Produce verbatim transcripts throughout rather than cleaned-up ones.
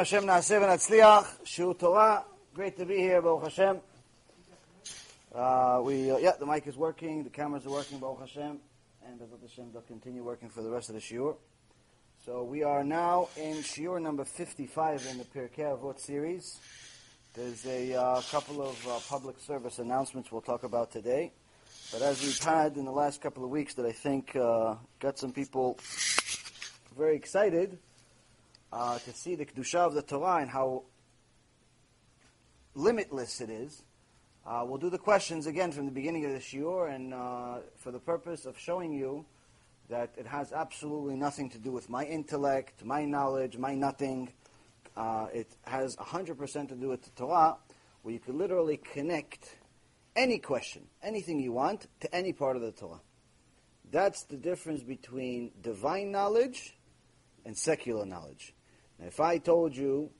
Hashem Naaseh V'Natzliach, Shiur Torah. Great to be here, Baruch Hashem. Uh, we, uh, yeah, the mic is working, the cameras are working, Baruch Hashem, and Baruch Hashem they'll continue working for the rest of the Shiur. So we are now in Shiur number fifty-five in the Pirkei Avot series. There's a uh, couple of uh, public service announcements we'll talk about today. But as we've had in the last couple of weeks that I think uh, got some people very excited uh, to see the Kedusha of the Torah and how limitless it is, uh, we'll do the questions again from the beginning of the Shiur and uh, for the purpose of showing you that it has absolutely nothing to do with my intellect, my knowledge, my nothing. Uh, it has one hundred percent to do with the Torah, where you can literally connect any question, anything you want, to any part of the Torah. That's the difference between divine knowledge and secular knowledge. Now, if I told you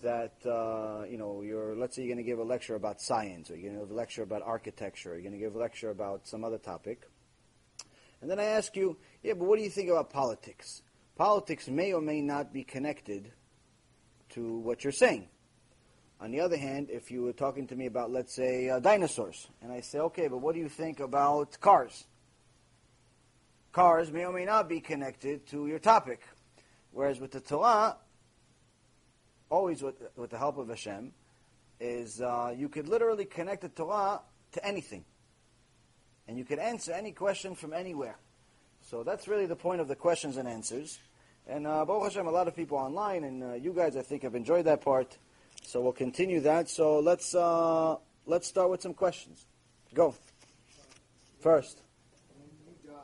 that, uh, you know, you're, let's say you're going to give a lecture about science, or you're going to give a lecture about architecture, or you're going to give a lecture about some other topic, and then I ask you, yeah, but what do you think about politics? Politics may or may not be connected to what you're saying. On the other hand, if you were talking to me about, let's say, uh, dinosaurs, and I say, okay, but what do you think about cars? Cars may or may not be connected to your topic. Whereas with the Torah, always with, with the help of Hashem, is uh, you could literally connect the Torah to anything. And you could answer any question from anywhere. So that's really the point of the questions and answers. And uh, Baruch Hashem, a lot of people online, and uh, you guys, I think, have enjoyed that part. So we'll continue that. So let's uh, let's start with some questions. Go. First. When you die,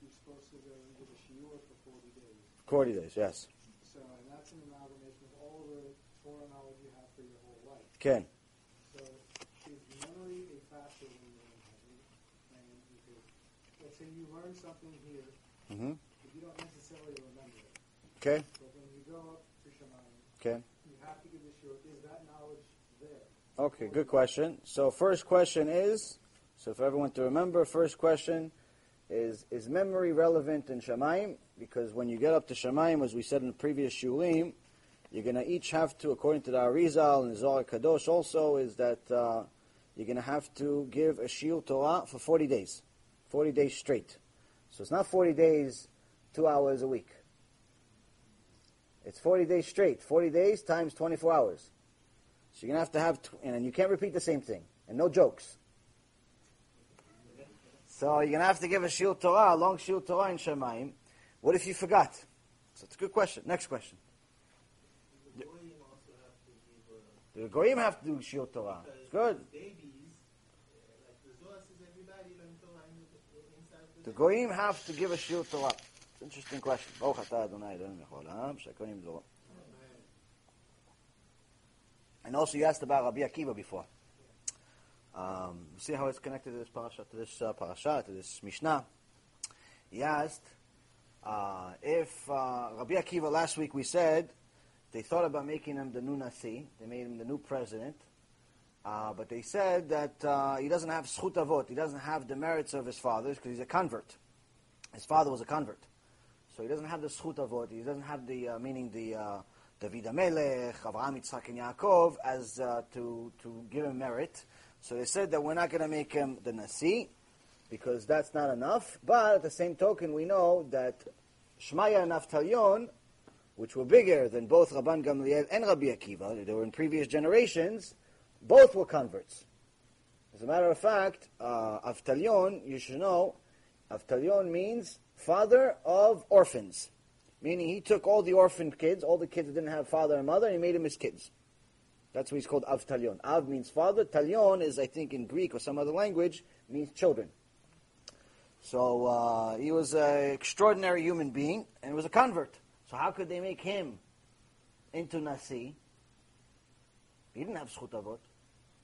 you're supposed to go into the shiur for forty days. forty days, yes. So and that's an amalgamation of all the Torah knowledge you have for your whole life. Okay. So is memory a factor when you learn something? And you could, let's say you learn something here, mm-hmm. but you don't necessarily remember it. Okay. But when you go up to Shemayim, okay. Okay, good question. So first question is, so for everyone to remember, first question is, is memory relevant in Shemayim? Because when you get up to Shemayim, as we said in the previous Shulim, you're going to each have to, according to the Arizal and the Zohar Kadosh also, is that uh, you're going to have to give a Shiur Torah for forty days. forty days straight. So it's not forty days, two hours a week. It's forty days straight. forty days times twenty-four hours. So you're going to have to have, and you can't repeat the same thing. And no jokes. So you're going to have to give a Shiur Torah, a long Shiur Torah in Shemayim. What if you forgot? So it's a good question. Next question. The Goyim also have to give a... The Goyim have to do Shiur Torah. It's good. Babies, like the Zohar says, everybody learn Torah inside the... The Goyim have to give a Shiur Torah. It's an interesting question. Baruch atah Adonai Eloheinu melech haolam, shehakonim dvoro. And also, you asked about Rabbi Akiva before. Um, see how it's connected to this parasha, to this uh, parasha, to this Mishnah. He asked uh, if uh, Rabbi Akiva last week we said they thought about making him the new Nasi, they made him the new president, uh, but they said that uh, he doesn't have zchut avot, he doesn't have the merits of his fathers because he's a convert. His father was a convert, so he doesn't have the zchut avot. He doesn't have the uh, meaning the. Uh, David HaMelech, Avraham, Yitzchak, and Yaakov, as uh, to, to give him merit. So they said that we're not going to make him the Nasi, because that's not enough. But at the same token, we know that Shmaya and Naftalion, which were bigger than both Rabban Gamliel and Rabbi Akiva, they were in previous generations, both were converts. As a matter of fact, uh, Avtalion, you should know, Avtalion means father of orphans. Meaning he took all the orphan kids, all the kids that didn't have father and mother, and he made them his kids. That's why he's called Av Talion. Av means father. Talion is, I think, in Greek or some other language, means children. So uh, he was an extraordinary human being, and was a convert. So how could they make him into Nasi? He didn't have zchut avot.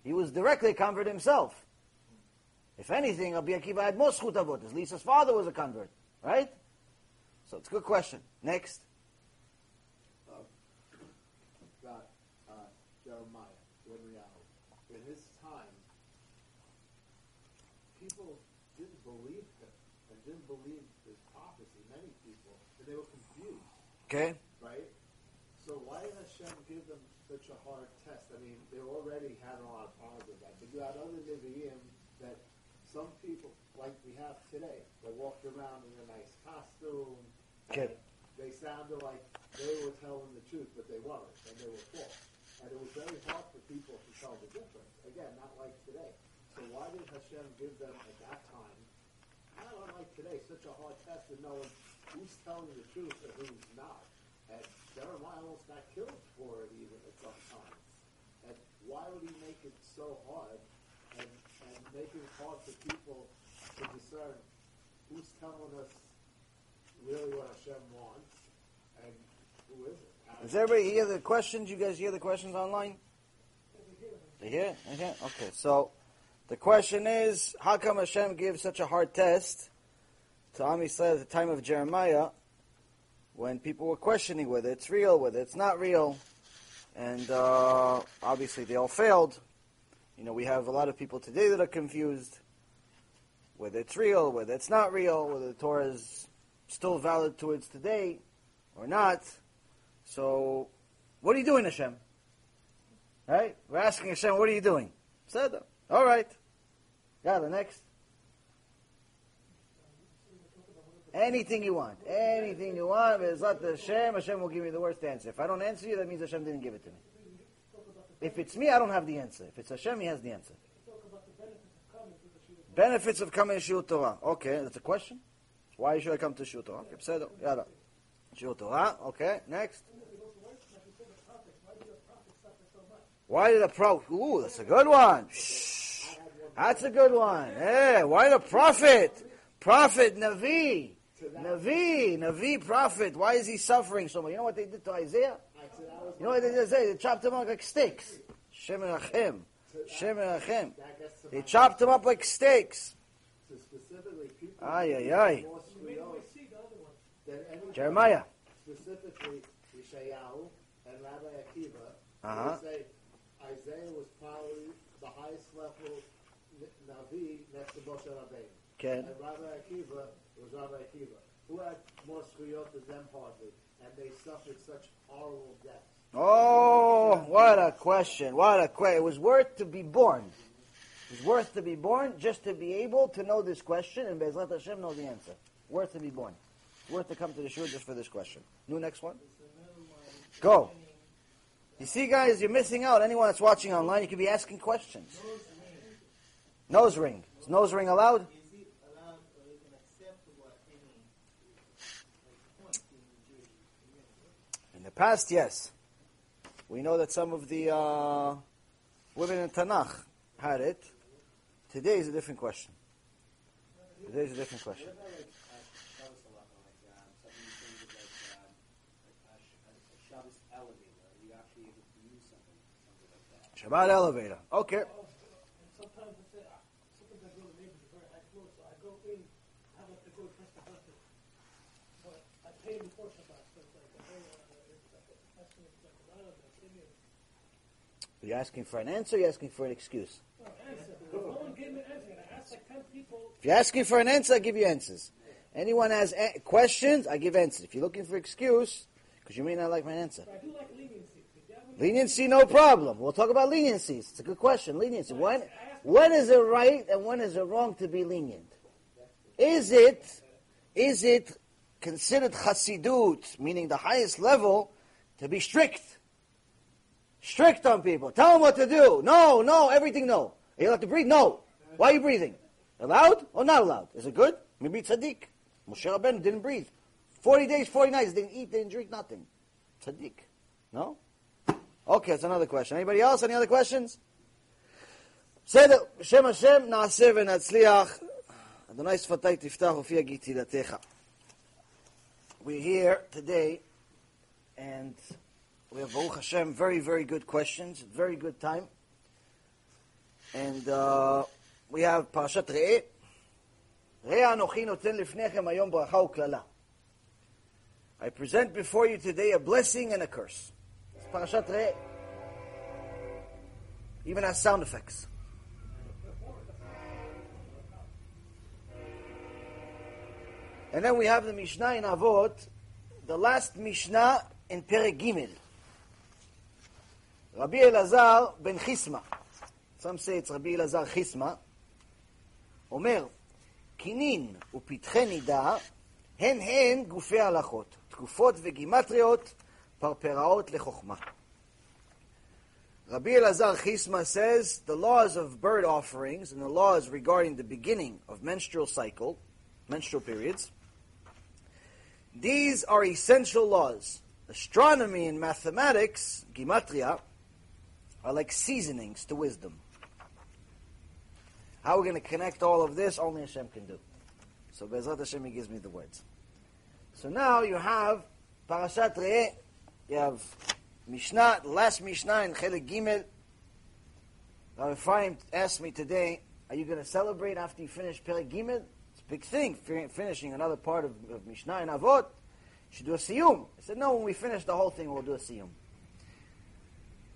He was directly a convert himself. If anything, Rabbi Akiva had more zchut avot. At least his father was a convert, right? So it's a good question. Next. Uh, God, uh, Jeremiah, Israel. In his time, people didn't believe him and didn't believe his prophecy, many people, and they were confused. Okay. Right? So why did Hashem give them such a hard test? I mean, they're already having a lot of problems with that. But you have other Nevi'im that some people, like we have today, they walked around in a nice costume. Okay. They sounded like they were telling the truth, but they weren't, and they were false. And it was very hard for people to tell the difference. Again, not like today. So why did Hashem give them at that time, not unlike today, such a hard test of knowing who's telling the truth and who's not? And Jeremiah almost got killed for it even at some time. And why would he make it so hard and, and make it hard for people to discern who's telling us really what Hashem wants and who isn't? Does everybody hear the questions? You guys hear the questions online? They hear? They hear? Okay, so the question is, how come Hashem gave such a hard test to Am Yisrael at the time of Jeremiah when people were questioning whether it's real, whether it's not real? And uh, obviously they all failed. You know, we have a lot of people today that are confused whether it's real, whether it's not real, whether the Torah is still valid to us today or not. So, what are you doing, Hashem? Right? We're asking Hashem, what are you doing? Said, all right. Yeah, the next. Anything you want. Anything you want. If it's not the Hashem, Hashem will give me the worst answer. If I don't answer you, that means Hashem didn't give it to me. If it's me, I don't have the answer. If it's Hashem, He has the answer. Benefits of coming to Shiur Torah. Okay, that's a question. Why should I come to Shiur Torah? Okay, said, yeah. Shiur Torah. Okay, next. Why did the prophet... Ooh, that's a good one. Shh. That's a good one. Hey, why the prophet? Prophet, Navi. Navi, Navi, prophet. Why is he suffering so much? You know what they did to Isaiah? You know what they did to Isaiah? They chopped him up like sticks. Shem Erachim. Shem Erachim. They chopped him up like sticks. Ay, ay, ay. Jeremiah. Specifically, Yeshayahu and Rabbi Akiva. Uh-huh. They say Isaiah was probably the highest level Navi next to Moshe Rabbeinu. Okay. And Rabbi Akiva was Rabbi Akiva, who had more shkuyot than them hardly, and they suffered such horrible deaths. Oh, what a question. What a question. It was worth to be born. It was worth to be born just to be able to know this question, and Be'ezrat Hashem know the answer. Worth to be born. Worth to come to the shul just for this question. New next one? Go. You see, guys, you're missing out. Anyone that's watching online, you could be asking questions. Nose ring. Is nose ring allowed? In the past, yes. We know that some of the uh, women in Tanakh had it. Today is a different question. Today is a different question. Shabbat elevator. Okay. You're asking for an answer, you're asking for an excuse. No, answer. No one gave me an answer. I asked like ten people. If you're asking for an answer, I give you answers. Anyone has a- questions, I give answers. If you're looking for excuse, because you may not like my answer. But I do like leniency. Leniency, no problem. We'll talk about leniencies. It's a good question. Leniency. When, when is it right and when is it wrong to be lenient? Is it, is it considered chassidut, meaning the highest level, to be strict? Strict on people. Tell them what to do. No, no, everything no. Are you allowed to breathe? No. Why are you breathing? Allowed or not allowed? Is it good? Maybe tzaddik. Moshe Rabbeinu didn't breathe. Forty days, forty nights. Didn't eat, didn't drink, nothing. Tzaddik. No? Okay, that's another question. Anybody else? Any other questions? Seder. Shem Hashem, na'aseh v'natzliach. Adonai Sfatay tiftach ufi gitilatecha. We're here today and we have, Baruch Hashem, very, very good questions, very good time. And uh, we have Parashat Re'eh. Re'eh Anochi noten lifnechem hayom bracha uklala. I present before you today a blessing and a curse. It's Parashat Re'eh. Even has sound effects. And then we have the Mishnah in Avot, the last Mishnah in Perek Gimel. Rabbi Elazar ben Chisma, some say it's Rabbi Elazar Chisma, אומר, כינין ופתחי נידה, הן הן גופי הלכות, תקופות וגימטריות, פרפראות לחוכמה. Rabbi Elazar Chisma says, the laws of bird offerings and the laws regarding the beginning of menstrual cycle, menstrual periods, these are essential laws. Astronomy and mathematics, gimatria, are like seasonings to wisdom. How we're going to connect all of this, only Hashem can do. So Be'ezrat Hashem, He gives me the words. So now you have Parashat Re'eh, you have Mishnah, the last Mishnah in Chelek Gimel. Rav Ephraim asked me today, are you going to celebrate after you finish Perek Gimel? It's a big thing, finishing another part of, of Mishnah in Avot. You should do a siyum. I said, no, when we finish the whole thing, we'll do a siyum.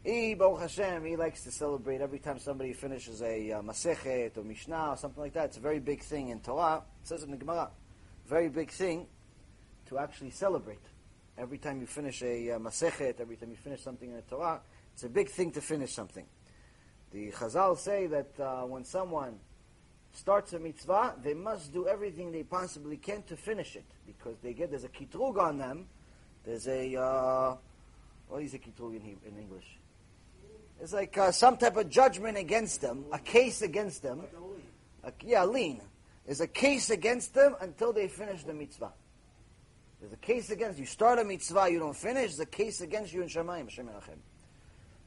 He, Baruch Hashem, he likes to celebrate every time somebody finishes a uh, Masechet or Mishnah or something like that. It's a very big thing in Torah. It says in the Gemara, very big thing to actually celebrate. Every time you finish a uh, Masechet, every time you finish something in the Torah, it's a big thing to finish something. The Chazal say that uh, when someone starts a mitzvah, they must do everything they possibly can to finish it, because they get there's a kitrug on them. There's a uh, what is a kitrug in Hebrew, in English? It's like uh, some type of judgment against them, a case against them. A, yeah, lien. There's a case against them until they finish the mitzvah. There's a case against you. Start a mitzvah, you don't finish. There's a case against you in Shemayim. Hashem Menachem.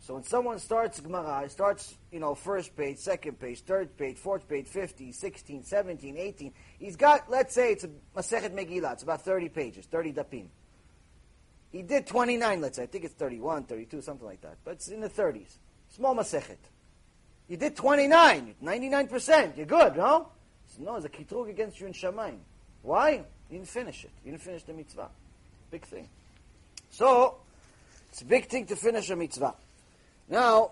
So when someone starts Gemara, starts, you know, first page, second page, third page, fourth page, fifty, sixteen, seventeen, eighteen. He's got, let's say it's a Masechet Megillah. It's about thirty pages, thirty dapim. He did twenty-nine, let's say. I think it's thirty-one, thirty-two, something like that. But it's in the thirties. Small Masechet. You did twenty-nine, ninety-nine percent. You're good, no? So no, there's a kitrug against you in Shemayim. Why? You didn't finish it. You didn't finish the mitzvah. Big thing. So, it's a big thing to finish a mitzvah. Now,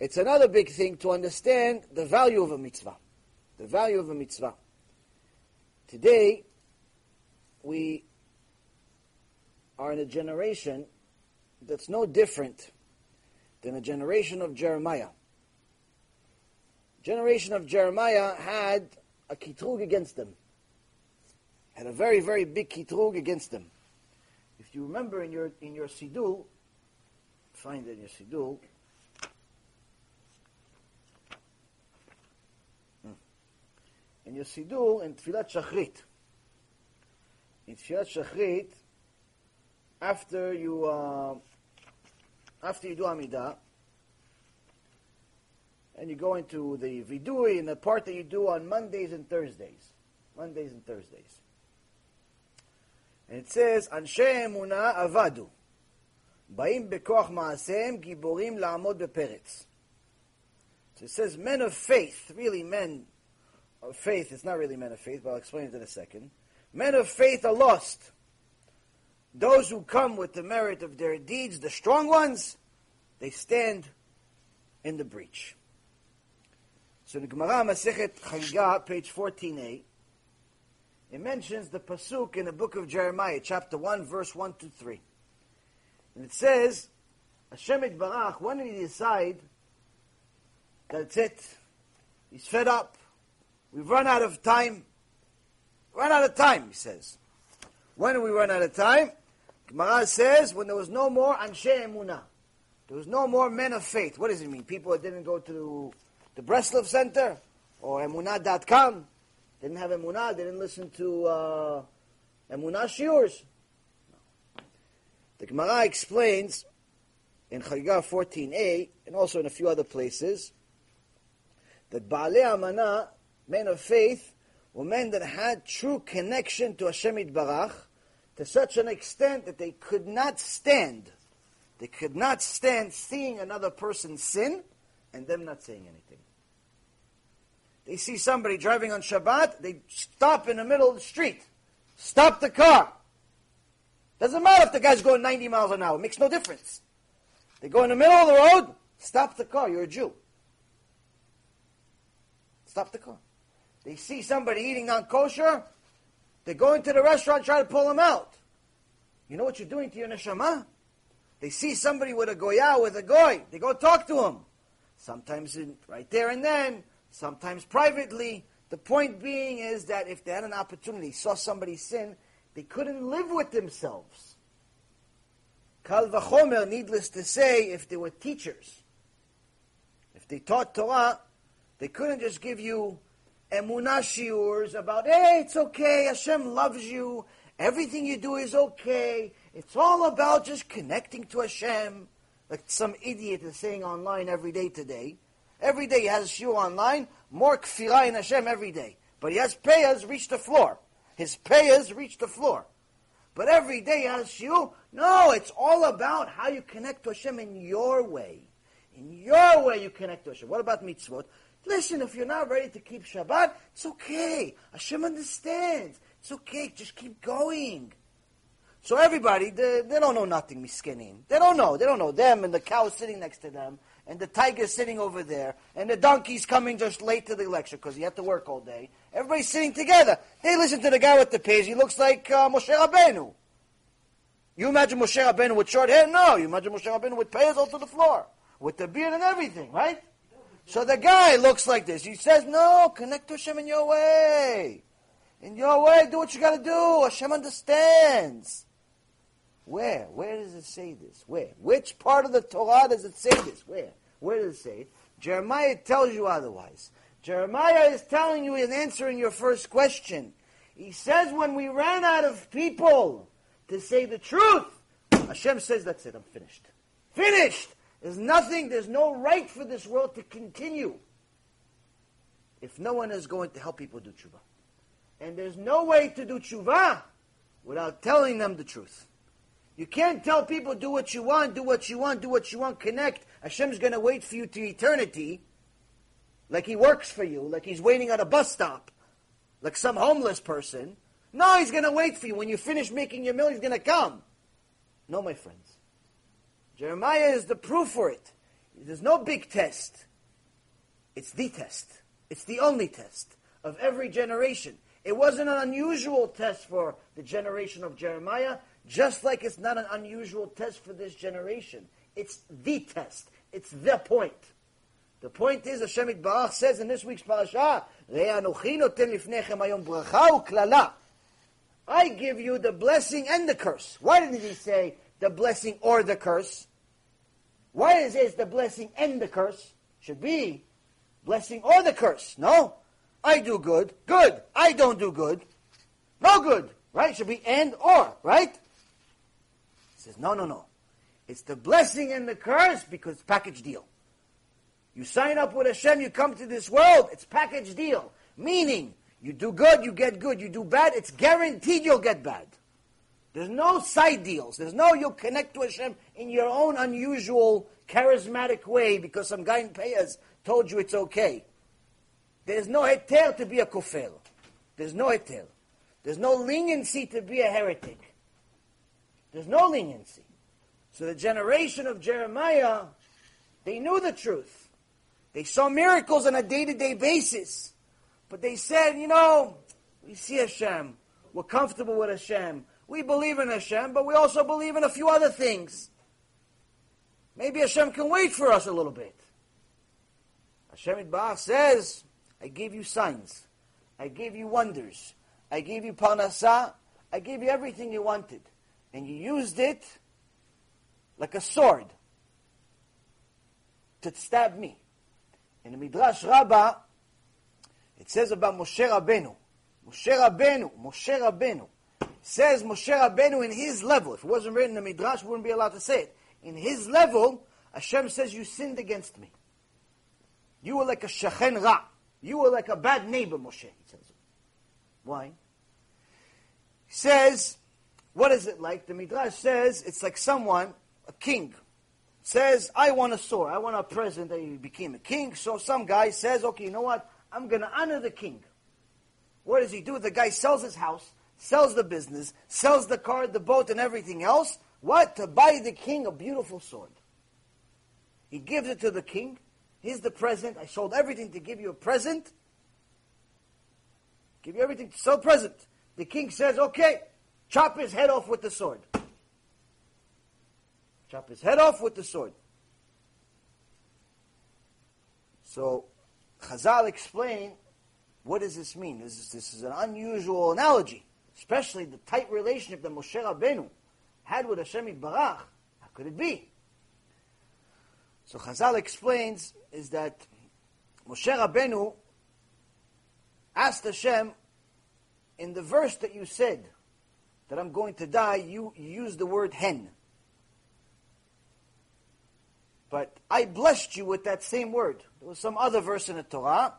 it's another big thing to understand the value of a mitzvah. The value of a mitzvah. Today, we are in a generation that's no different than a generation of Jeremiah. Generation of Jeremiah had a kitrug against them. Had a very, very big kitrug against them. If you remember in your in your siddur, find it in your siddur. In your siddur, in Tfilat Shachrit. In Tfilat Shachrit, after you uh, after you do Amidah, and you go into the vidui and the part that you do on Mondays and Thursdays. Mondays and Thursdays. And it says, Anshe Emunah Avadu. Baim bekoach ma'asem giborim la'amod beperetz. So it says, men of faith, really men of faith, it's not really men of faith, but I'll explain it in a second. Men of faith are lost. Those who come with the merit of their deeds, the strong ones, they stand in the breach. So in Gemara Masechet Chagiga, page fourteen a, it mentions the pasuk in the book of Jeremiah, chapter one, verse one to three. And it says, Hashem Yitbarach, when did he decide that it's it? He's fed up. We've run out of time. Run out of time, he says. When did we run out of time? Gemara says, when there was no more Anshe Emunah. There was no more men of faith. What does it mean? People that didn't go to the Breslov Center or Emunah dot com. They didn't have Emunah. They didn't listen to uh, Emunah Shiurs. No. The Gemara explains in Chagiga fourteen a and also in a few other places that Ba'alei Amanah, men of faith, were men that had true connection to Hashem Yitbarach to such an extent that they could not stand. They could not stand seeing another person sin and them not saying anything. They see somebody driving on Shabbat, they stop in the middle of the street. Stop the car. Doesn't matter if the guy's going ninety miles an hour. It makes no difference. They go in the middle of the road, stop the car. You're a Jew. Stop the car. They see somebody eating non-kosher, they go into the restaurant and try to pull him out. You know what you're doing to your neshama? They see somebody with a goya, with a goy. They go talk to him. Sometimes in, right there and then, sometimes privately. The point being is that if they had an opportunity, saw somebody sin, they couldn't live with themselves. Kal v'chomer, needless to say, if they were teachers. If they taught Torah, they couldn't just give you emunah shiurs about, hey, it's okay, Hashem loves you, everything you do is okay, it's all about just connecting to Hashem. Like some idiot is saying online every day today. Every day he has shiur online, more kfirah in Hashem every day. But he has payas reach the floor. His payas reach the floor. But every day he has shiur. No, it's all about how you connect to Hashem in your way. In your way you connect to Hashem. What about mitzvot? Listen, if you're not ready to keep Shabbat, it's okay. Hashem understands. It's okay. Just keep going. So everybody, they, they don't know nothing, miskinim. They don't know. They don't know them and the cow sitting next to them and the tiger sitting over there and the donkey's coming just late to the lecture because he had to work all day. Everybody's sitting together. They listen to the guy with the page. He looks like uh, Moshe Rabbeinu. You imagine Moshe Rabbeinu with short hair? No. You imagine Moshe Rabbeinu with payas all to the floor, with the beard and everything, right? So the guy looks like this. He says, no, connect to Hashem in your way. In your way, do what you got to do. Hashem understands. Where? Where does it say this? Where? Which part of the Torah does it say this? Where? Where does it say it? Jeremiah tells you otherwise. Jeremiah is telling you in answering your first question. He says when we ran out of people to say the truth, Hashem says, that's it, I'm finished. Finished! There's nothing, there's no right for this world to continue if no one is going to help people do tshuva. And there's no way to do tshuva without telling them the truth. You can't tell people, do what you want, do what you want, do what you want, connect. Hashem's going to wait for you to eternity like he works for you, like he's waiting at a bus stop, like some homeless person. No, he's going to wait for you. When you finish making your meal, he's going to come. No, my friends. Jeremiah is the proof for it. There's no big test. It's the test. It's the only test of every generation. It wasn't an unusual test for the generation of Jeremiah, just like it's not an unusual test for this generation. It's the test. It's the point. The point is, Hashem Yitbarach says in this week's parasha, I give you the blessing and the curse. Why didn't he say the blessing or the curse? Why is it the blessing and the curse? Should be blessing or the curse. No? I do good. Good. I don't do good. No good. Right? Should be and or. Right? It says, no, no, no. It's the blessing and the curse because it's package deal. You sign up with Hashem, you come to this world, it's package deal. Meaning, you do good, you get good. You do bad, it's guaranteed you'll get bad. There's no side deals. There's no you'll connect to Hashem in your own unusual, charismatic way because some guy in Payas told you it's okay. There's no heter to be a kofel. There's no heter. There's no leniency to be a heretic. There's no leniency. So the generation of Jeremiah, they knew the truth. They saw miracles on a day-to-day basis. But they said, you know, we see Hashem. We're comfortable with Hashem. We believe in Hashem, but we also believe in a few other things. Maybe Hashem can wait for us a little bit. Hashem Yitbarach says, I gave you signs. I gave you wonders. I gave you parnasah. I gave you everything you wanted. And you used it like a sword to stab me. In the Midrash Rabbah, it says about Moshe Rabbeinu. Moshe Rabbeinu. Moshe Rabbeinu. Says Moshe Rabbeinu in his level. If it wasn't written in the Midrash, we wouldn't be allowed to say it. In his level, Hashem says, you sinned against me. You were like a shachen ra. You were like a bad neighbor, Moshe, he says. Why? He says, what is it like? The Midrash says, it's like someone, a king, says, I want a sword. I want a present that he became a king. So some guy says, okay, you know what? I'm going to honor the king. What does he do? The guy sells his house, sells the business, sells the car, the boat, and everything else. What? To buy the king a beautiful sword. He gives it to the king. Here's the present. I sold everything to give you a present. Give you everything to sell a present. The king says, okay, chop his head off with the sword. Chop his head off with the sword. So Chazal explain, what does this mean? This is, this is an unusual analogy, especially the tight relationship that Moshe Rabbeinu had with Hashem Yitbarach. How could it be? So Chazal explains is that Moshe Rabbeinu asked Hashem, in the verse that you said, that I'm going to die, you, you used the word hen. But I blessed you with that same word. There was some other verse in the Torah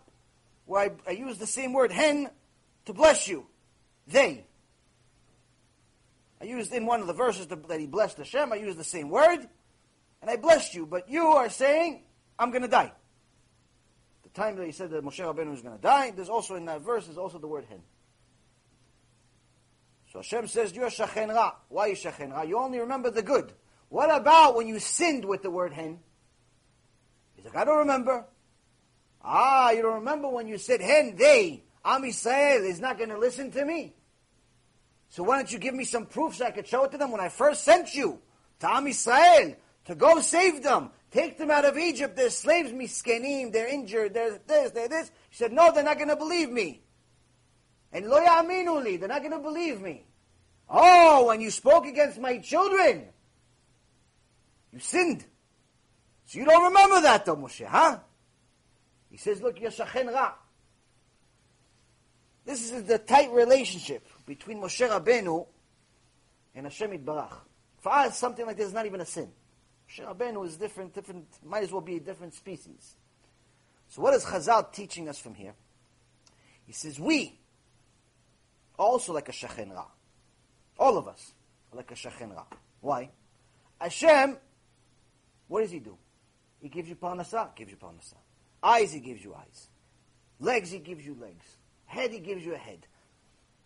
where I, I used the same word, hen, to bless you. They. I used in one of the verses to, that he blessed Hashem, I used the same word, and I blessed you, but you are saying, I'm going to die. The time that he said that Moshe Rabbeinu was going to die, there's also in that verse, there's also the word hen. So Hashem says, you're shachen ra. Why is shachen ra? You only remember the good. What about when you sinned with the word hen? He's like, I don't remember. Ah, you don't remember when you said hen, they, Am Yisrael is not going to listen to me. So why don't you give me some proof so I could show it to them when I first sent you to Am Yisrael to go save them, take them out of Egypt, they're slaves, miskenim, they're injured, they're this, they're this. He said, no, they're not going to believe me. And lo ya'aminu li, they're not going to believe me. Oh, when you spoke against my children, you sinned. So you don't remember that though, Moshe, huh? He says, look, you're shachen ra. This is the tight relationship between Moshe Rabbeinu and Hashem Yitbarach. For us, something like this is not even a sin. Moshe Rabbeinu is different, different, might as well be a different species. So what is Chazal teaching us from here? He says, we, also like a shachen ra. All of us are like a shachen ra. Why? Hashem, what does He do? He gives you parnasah, gives you parnasah. Eyes, He gives you eyes. Legs, He gives you legs. Head, He gives you a head.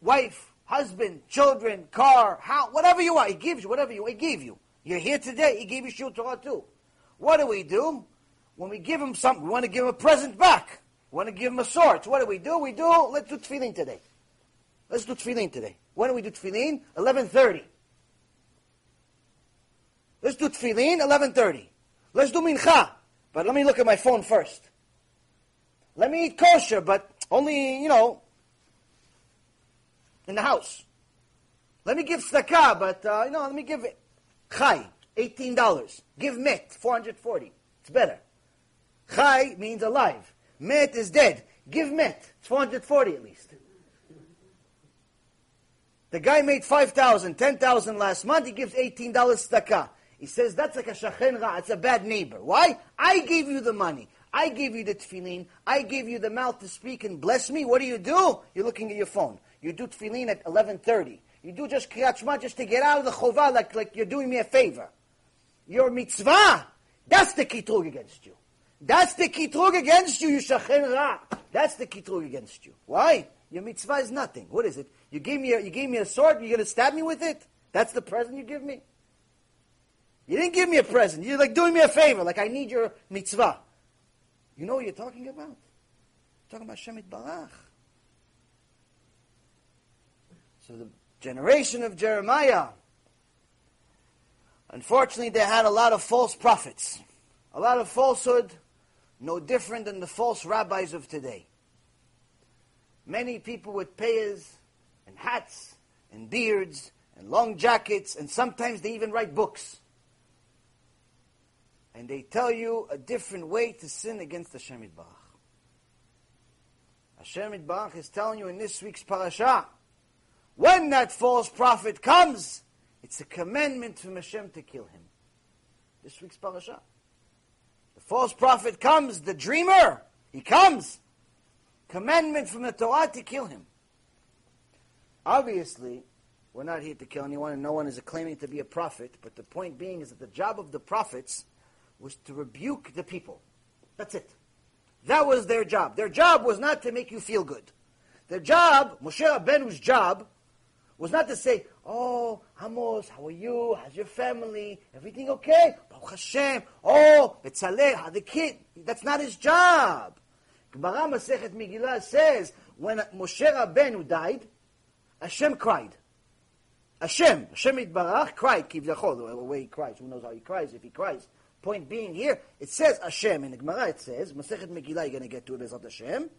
Wife, husband, children, car, house, whatever you are, He gives you whatever you are, He gave you. You're here today, He gave you Shul Torah too. What do we do? When we give Him something, we want to give Him a present back. We want to give Him a sword. So what do we do? We do, let's do tefillin today. Let's do tefillin today. When do we do tefillin? eleven thirty. Let's do tefillin, eleven thirty. Let's do mincha. But let me look at my phone first. Let me eat kosher, but only, you know, in the house. Let me give tzedakah, but, uh, you know, let me give chai, eighteen dollars. Give met, four hundred forty. It's better. Chai means alive. Met is dead. Give met. It's four hundred forty at least. The guy made five thousand, ten thousand last month. He gives eighteen dollars tzedakah. He says, that's like a shachen ra. It's a bad neighbor. Why? I gave you the money. I gave you the tefillin. I gave you the mouth to speak and bless me. What do you do? You're looking at your phone. You do tefillin at eleven thirty. You do just kriyat shema just to get out of the chovah like, like you're doing me a favor. Your mitzvah, that's the kitrug against you. That's the kitrug against you, you shachen ra. That's the kitrug against you. Why? Your mitzvah is nothing. What is it? You gave me a, you gave me a sword, you're going to stab me with it? That's the present you give me? You didn't give me a present. You're like doing me a favor, like I need your mitzvah. You know what you're talking about? You're talking about Hashem Yitbarach. So the generation of Jeremiah, unfortunately they had a lot of false prophets. A lot of falsehood, no different than the false rabbis of today. Many people with payas and hats and beards and long jackets, and sometimes they even write books. And they tell you a different way to sin against Hashem Yitbarach. Hashem Yitbarach is telling you in this week's parasha, when that false prophet comes, it's a commandment from Hashem to kill him. This week's parasha. The false prophet comes, the dreamer, he comes. Commandment from the Torah to kill him. Obviously, we're not here to kill anyone, and no one is claiming to be a prophet, but the point being is that the job of the prophets was to rebuke the people. That's it. That was their job. Their job was not to make you feel good. Their job, Moshe Rabbeinu's job, was not to say, oh, Hamos, how are you? How's your family? Everything okay? Baruch Hashem. Oh, Betzalel, how the kid? That's not his job. Gemara Masechet Megillah says, when Moshe Rabbeinu died, Hashem cried. Hashem, Hashem Yitbarach, cried, Kivdachol, the way he cries, who knows how he cries, if he cries. Point being here, it says Hashem, in the Gemara it says, Masechet Megillah, you're going to get to it, Bezrat Hashem.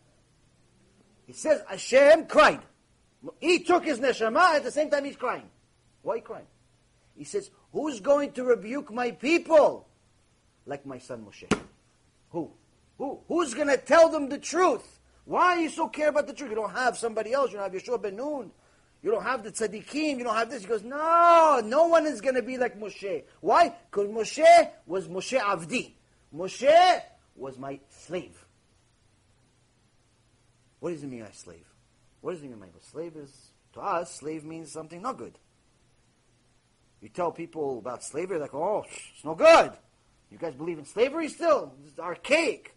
It says Hashem cried. He took his neshama, at the same time he's crying. Why crying? He says, who's going to rebuke my people? Like my son Moshe. Who? Who? Who's going to tell them the truth? Why are you so care about the truth? You don't have somebody else. You don't have Yeshua ben Nun. You don't have the tzaddikim. You don't have this. He goes, no, no one is going to be like Moshe. Why? Because Moshe was Moshe Avdi. Moshe was my slave. What does it mean by slave? What does it mean by slave? Is to us, slave means something not good. You tell people about slavery, they're like, oh, it's no good. You guys believe in slavery still? It's archaic.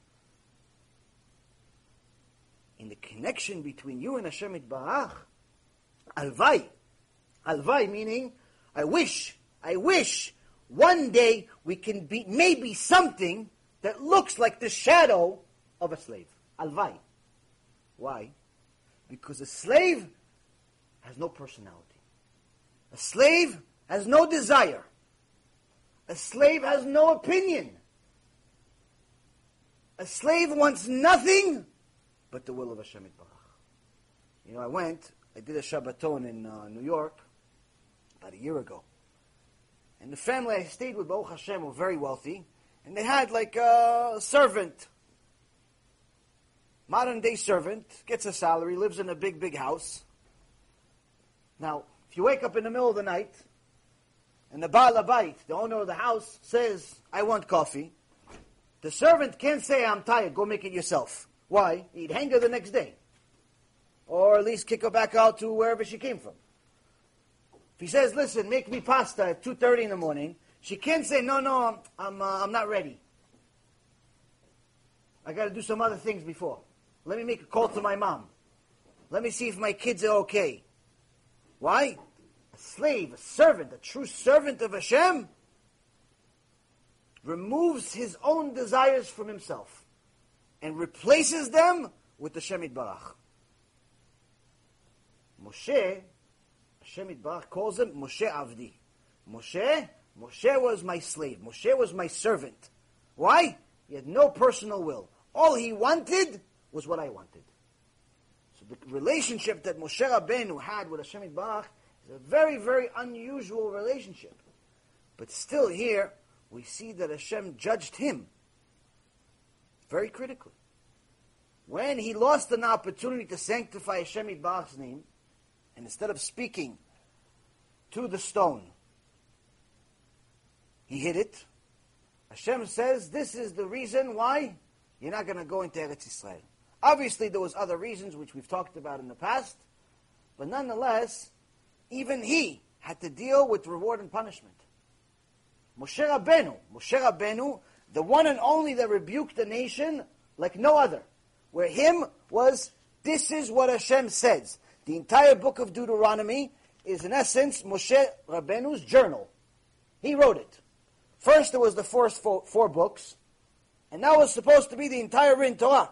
In the connection between you and Hashem Yitbarach, alvai, alvai meaning, I wish, I wish one day we can be maybe something that looks like the shadow of a slave. Alvai. Why? Because a slave has no personality. A slave has no desire. A slave has no opinion. A slave wants nothing but the will of Hashem Yitbarach. You know, I went, I did a Shabbaton in uh, New York about a year ago. And the family I stayed with, Baruch Hashem, were very wealthy. And they had like a servant, modern day servant, gets a salary, lives in a big, big house. Now, if you wake up in the middle of the night, and the Baal Habayit, the owner of the house, says, I want coffee. The servant can't say, I'm tired, go make it yourself. Why? He'd hang her the next day. Or at least kick her back out to wherever she came from. If he says, listen, make me pasta at two thirty in the morning, she can't say, no, no, I'm I'm, uh, I'm not ready. I got to do some other things before. Let me make a call to my mom. Let me see if my kids are okay. Why? A slave, a servant, a true servant of Hashem removes his own desires from himself and replaces them with Hashem Yitbarach. Moshe, Hashem Yitbarach calls him Moshe Avdi. Moshe, Moshe was my slave. Moshe was my servant. Why? He had no personal will. All he wanted was what I wanted. So the relationship that Moshe Rabbeinu had with Hashem Yitbarach, it's a very, very unusual relationship. But still here, we see that Hashem judged him very critically. When he lost an opportunity to sanctify Hashem Yitbarach's name, and instead of speaking to the stone, he hit it. Hashem says, this is the reason why you're not going to go into Eretz Yisrael. Obviously, there was other reasons which we've talked about in the past, but nonetheless, even he had to deal with reward and punishment. Moshe Rabbeinu, Moshe Rabbeinu, the one and only that rebuked the nation like no other. Where him was, this is what Hashem says. The entire book of Deuteronomy is in essence Moshe Rabbeinu's journal. He wrote it. First it was the first four, four books, and that was supposed to be the entire written Torah.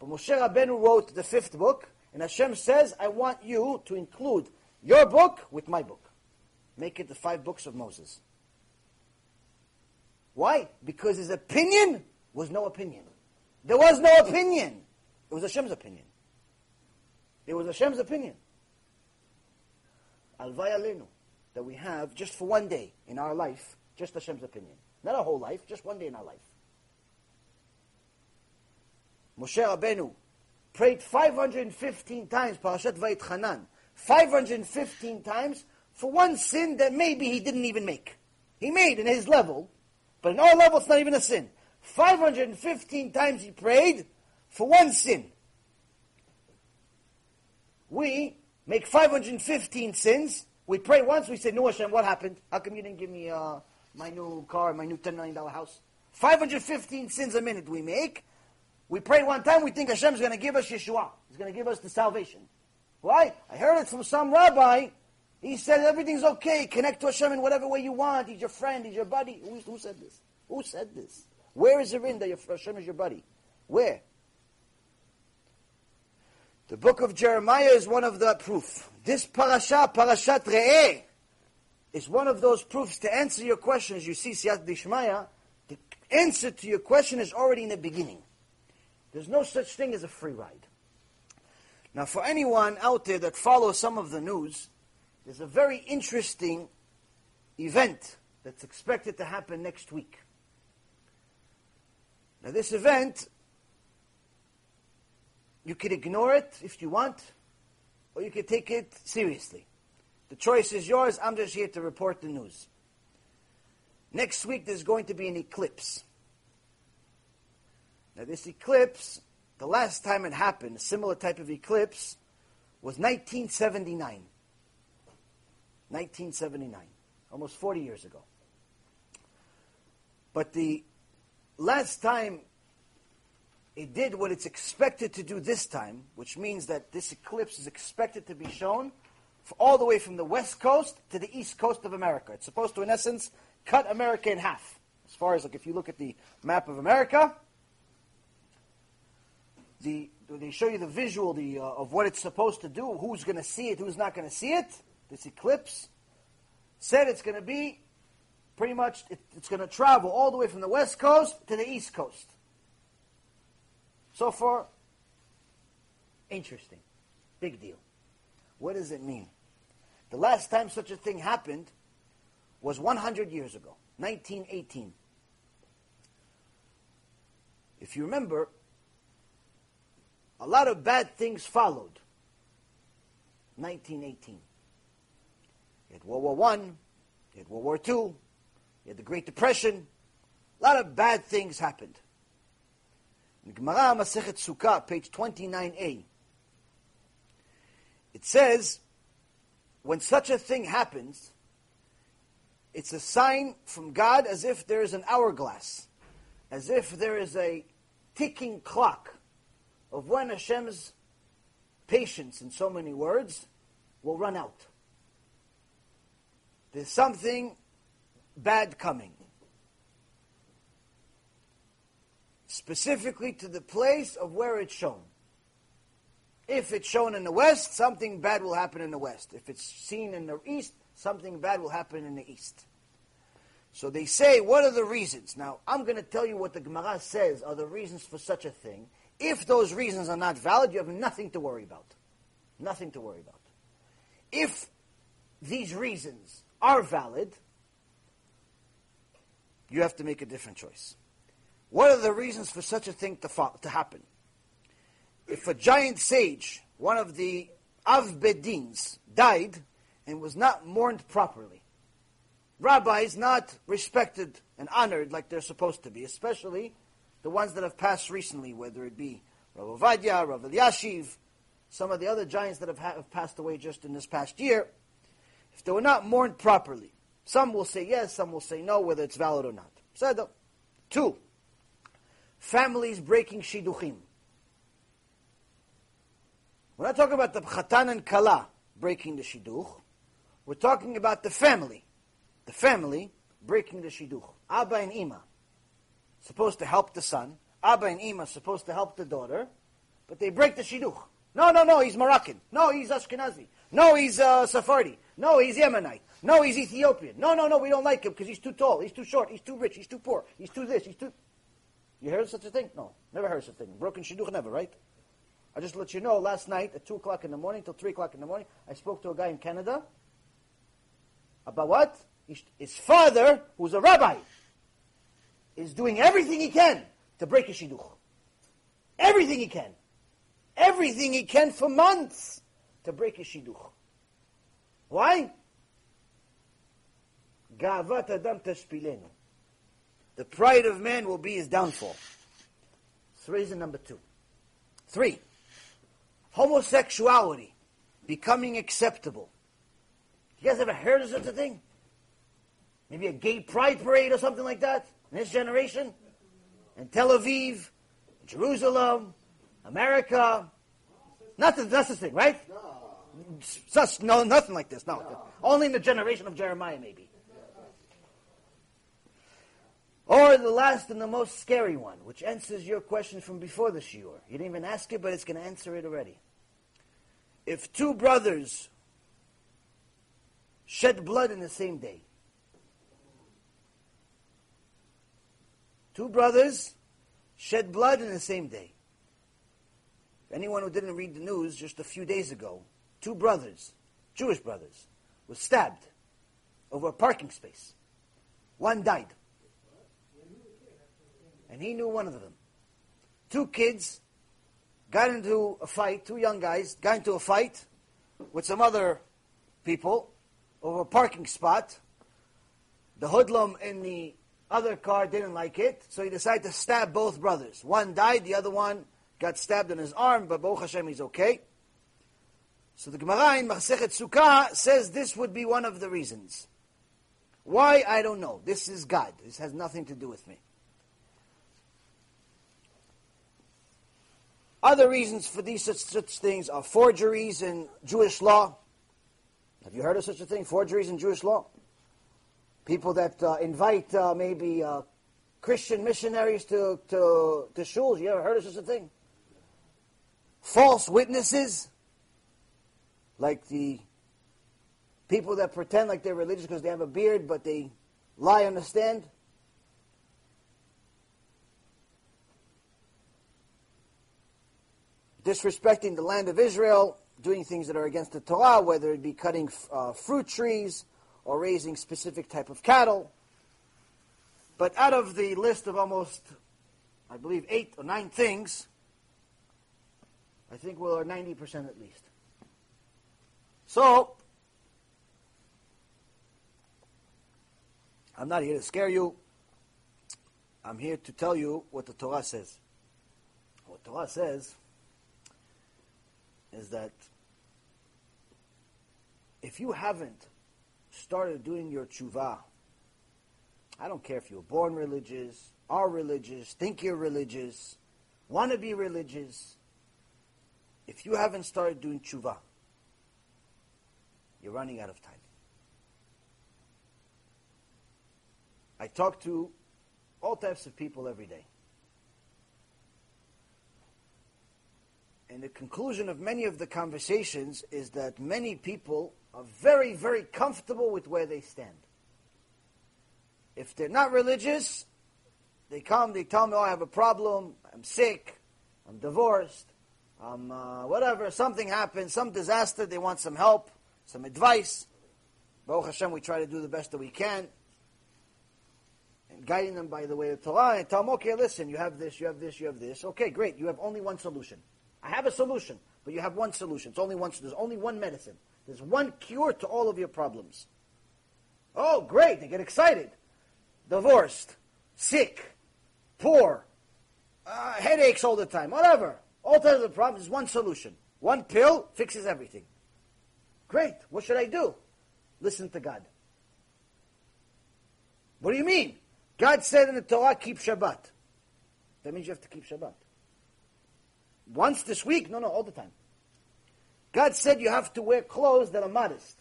But Moshe Rabbeinu wrote the fifth book, and Hashem says, I want you to include your book with my book. Make it the five books of Moses. Why? Because his opinion was no opinion. There was no opinion. It was Hashem's opinion. It was Hashem's opinion. Alvay Aleinu, that we have just for one day in our life, just Hashem's opinion. Not our whole life, just one day in our life. Moshe Rabbeinu prayed five hundred fifteen times, Parashat Vayitchanan, five hundred fifteen times for one sin that maybe he didn't even make. He made in his level, but in our level it's not even a sin. five hundred fifteen times he prayed for one sin. We make five hundred fifteen sins, we pray once, we say, no Hashem, what happened? How come you didn't give me uh, my new car, my new ten million dollars house? five hundred fifteen sins a minute we make. We pray one time, we think Hashem is going to give us Yeshua. He's going to give us the salvation. Why? I heard it from some rabbi. He said everything's okay. Connect to Hashem in whatever way you want. He's your friend. He's your buddy. Who, who said this? Who said this? Where is it written that Hashem is your buddy? Where? The book of Jeremiah is one of the proof. This parasha, parashat Re'eh, is one of those proofs to answer your questions. You see, Siyat B'Yishmaya, the answer to your question is already in the beginning. There's no such thing as a free ride. Now, for anyone out there that follows some of the news, there's a very interesting event that's expected to happen next week. Now, this event, you could ignore it if you want, or you could take it seriously. The choice is yours. I'm just here to report the news. Next week, there's going to be an eclipse. Now, this eclipse, the last time it happened, a similar type of eclipse, was nineteen seventy-nine. nineteen seventy-nine, almost forty years ago. But the last time it did what it's expected to do this time, which means that this eclipse is expected to be shown all the way from the west coast to the east coast of America. It's supposed to, in essence, cut America in half. As far as, like, if you look at the map of America, the they show you the visual the uh, of what it's supposed to do, who's going to see it, who's not going to see it. This eclipse said it's going to be pretty much, it, it's going to travel all the way from the west coast to the east coast. So far, interesting. Big deal. What does it mean? The last time such a thing happened was one hundred years ago, nineteen eighteen. If you remember, a lot of bad things followed nineteen eighteen. You had World War One, you had World War Two, you had the Great Depression. A lot of bad things happened. In Gemara Masechet Sukkah, page twenty-nine a, it says, when such a thing happens, it's a sign from God as if there is an hourglass, as if there is a ticking clock of when Hashem's patience, in so many words, will run out. There's something bad coming. Specifically to the place of where it's shown. If it's shown in the west, something bad will happen in the west. If it's seen in the east, something bad will happen in the east. So they say, what are the reasons? Now, I'm going to tell you what the Gemara says are the reasons for such a thing. If those reasons are not valid, you have nothing to worry about. Nothing to worry about. If these reasons are valid, you have to make a different choice. What are the reasons for such a thing to fa- to happen? If a giant sage, one of the Av Bedins, died and was not mourned properly, rabbis not respected and honored like they're supposed to be, especially the ones that have passed recently, whether it be Rav Ovadia, Rav Eliashiv, some of the other giants that have, ha- have passed away just in this past year. If they were not mourned properly, some will say yes, some will say no, whether it's valid or not. So, two, families breaking shidduchim. We're not talking about the chatan and kala breaking the shidduch. We're talking about the family. The family breaking the shidduch. Abba and Ima. Supposed to help the son. Abba and Ima supposed to help the daughter. But they break the shidduch. No, no, no, he's Moroccan. No, he's Ashkenazi. No, he's uh, Sephardi. No, he's Yemenite. No, he's Ethiopian. No, no, no, we don't like him because he's too tall, he's too short, he's too rich, he's too poor, he's too this, he's too... You heard such a thing? No, never heard such a thing. Broken shidduch, never, right? I just let you know, last night at two o'clock in the morning till three o'clock in the morning, I spoke to a guy in Canada about what? His father, who's a rabbi, is doing everything he can to break a shidduch. Everything he can. Everything he can for months to break a shidduch. Why? Ga'avat adam tashpilenu. The pride of man will be his downfall. That's reason number two. Three, homosexuality becoming acceptable. You guys ever heard of such a thing? Maybe a gay pride parade or something like that in this generation? In Tel Aviv, Jerusalem, America. Nothing, that's the thing, right? No. Such, no, nothing like this, no. no. Only in the generation of Jeremiah, maybe. Or the last and the most scary one, which answers your question from before the shiur. You didn't even ask it, but it's going to answer it already. if two brothers shed blood in the same day, two brothers shed blood in the same day. Anyone who didn't read the news just a few days ago, two brothers, Jewish brothers, were stabbed over a parking space. One died. And he knew one of them. Two kids got into a fight, two young guys got into a fight with some other people over a parking spot. The hoodlum in the other car didn't like it, so he decided to stab both brothers. One died, the other one got stabbed in his arm, but Baruch Hashem, he's okay. So the Gemara in Masechet Sukkah says this would be one of the reasons. Why? I don't know. This is God. This has nothing to do with me. Other reasons for these such, such things are forgeries in Jewish law. Have you heard of such a thing? Forgeries in Jewish law? People that uh, invite uh, maybe uh, Christian missionaries to, to, to shuls. You ever heard of such a thing? False witnesses, like the people that pretend like they're religious because they have a beard, but they lie on the stand. Disrespecting the land of Israel, doing things that are against the Torah, whether it be cutting uh, fruit trees or raising specific type of cattle. But out of the list of almost, I believe, eight or nine things, I think we're ninety percent at least. So, I'm not here to scare you. I'm here to tell you what the Torah says. What the Torah says is that if you haven't started doing your tshuva, I don't care if you were born religious, are religious, think you're religious, want to be religious, if you haven't started doing tshuva, you're running out of time. I talk to all types of people every day. And the conclusion of many of the conversations is that many people are very, very comfortable with where they stand. If they're not religious, they come, they tell me, oh, I have a problem, I'm sick, I'm divorced, I'm uh, whatever, something happened, some disaster, they want some help, some advice. Baruch Hashem, we try to do the best that we can. And guiding them by the way of Torah, and tell them, okay, listen, you have this, you have this, you have this. Okay, great, you have only one solution. I have a solution, but you have one solution. It's only one, there's only one medicine. There's one cure to all of your problems. Oh, great, they get excited. Divorced, sick, poor, uh, headaches all the time, whatever. All types of problems, there's one solution. One pill fixes everything. Great, what should I do? Listen to God. What do you mean? God said in the Torah, keep Shabbat. That means you have to keep Shabbat. Once this week? No, no, all the time. God said you have to wear clothes that are modest.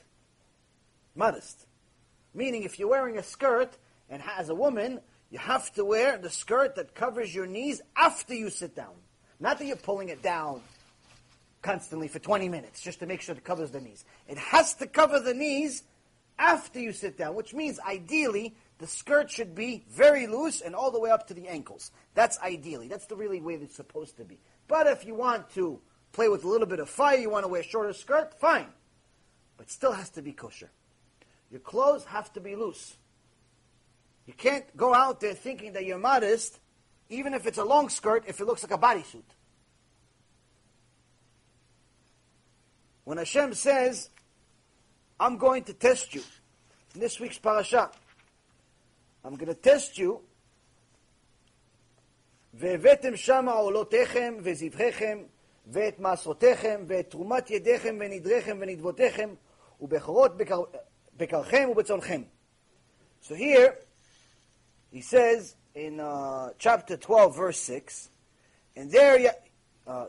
Modest. Meaning if you're wearing a skirt, and as a woman, you have to wear the skirt that covers your knees after you sit down. Not that you're pulling it down constantly for twenty minutes, just to make sure it covers the knees. It has to cover the knees after you sit down, which means ideally, the skirt should be very loose and all the way up to the ankles. That's ideally. That's the really way that it's supposed to be. But if you want to play with a little bit of fire, you want to wear a shorter skirt, fine. But still has to be kosher. Your clothes have to be loose. You can't go out there thinking that you're modest, even if it's a long skirt, if it looks like a bodysuit. When Hashem says, I'm going to test you, in this week's parasha, I'm going to test you, והבאתם שמה עולותיכם וזבחיכם ואת מעשרותיכם ואת תרומת ידיכם ונדריכם ונדבותיכם ובכורות בקרכם ובצונכם. So here, he says in uh, chapter twelve, verse six, and there, uh,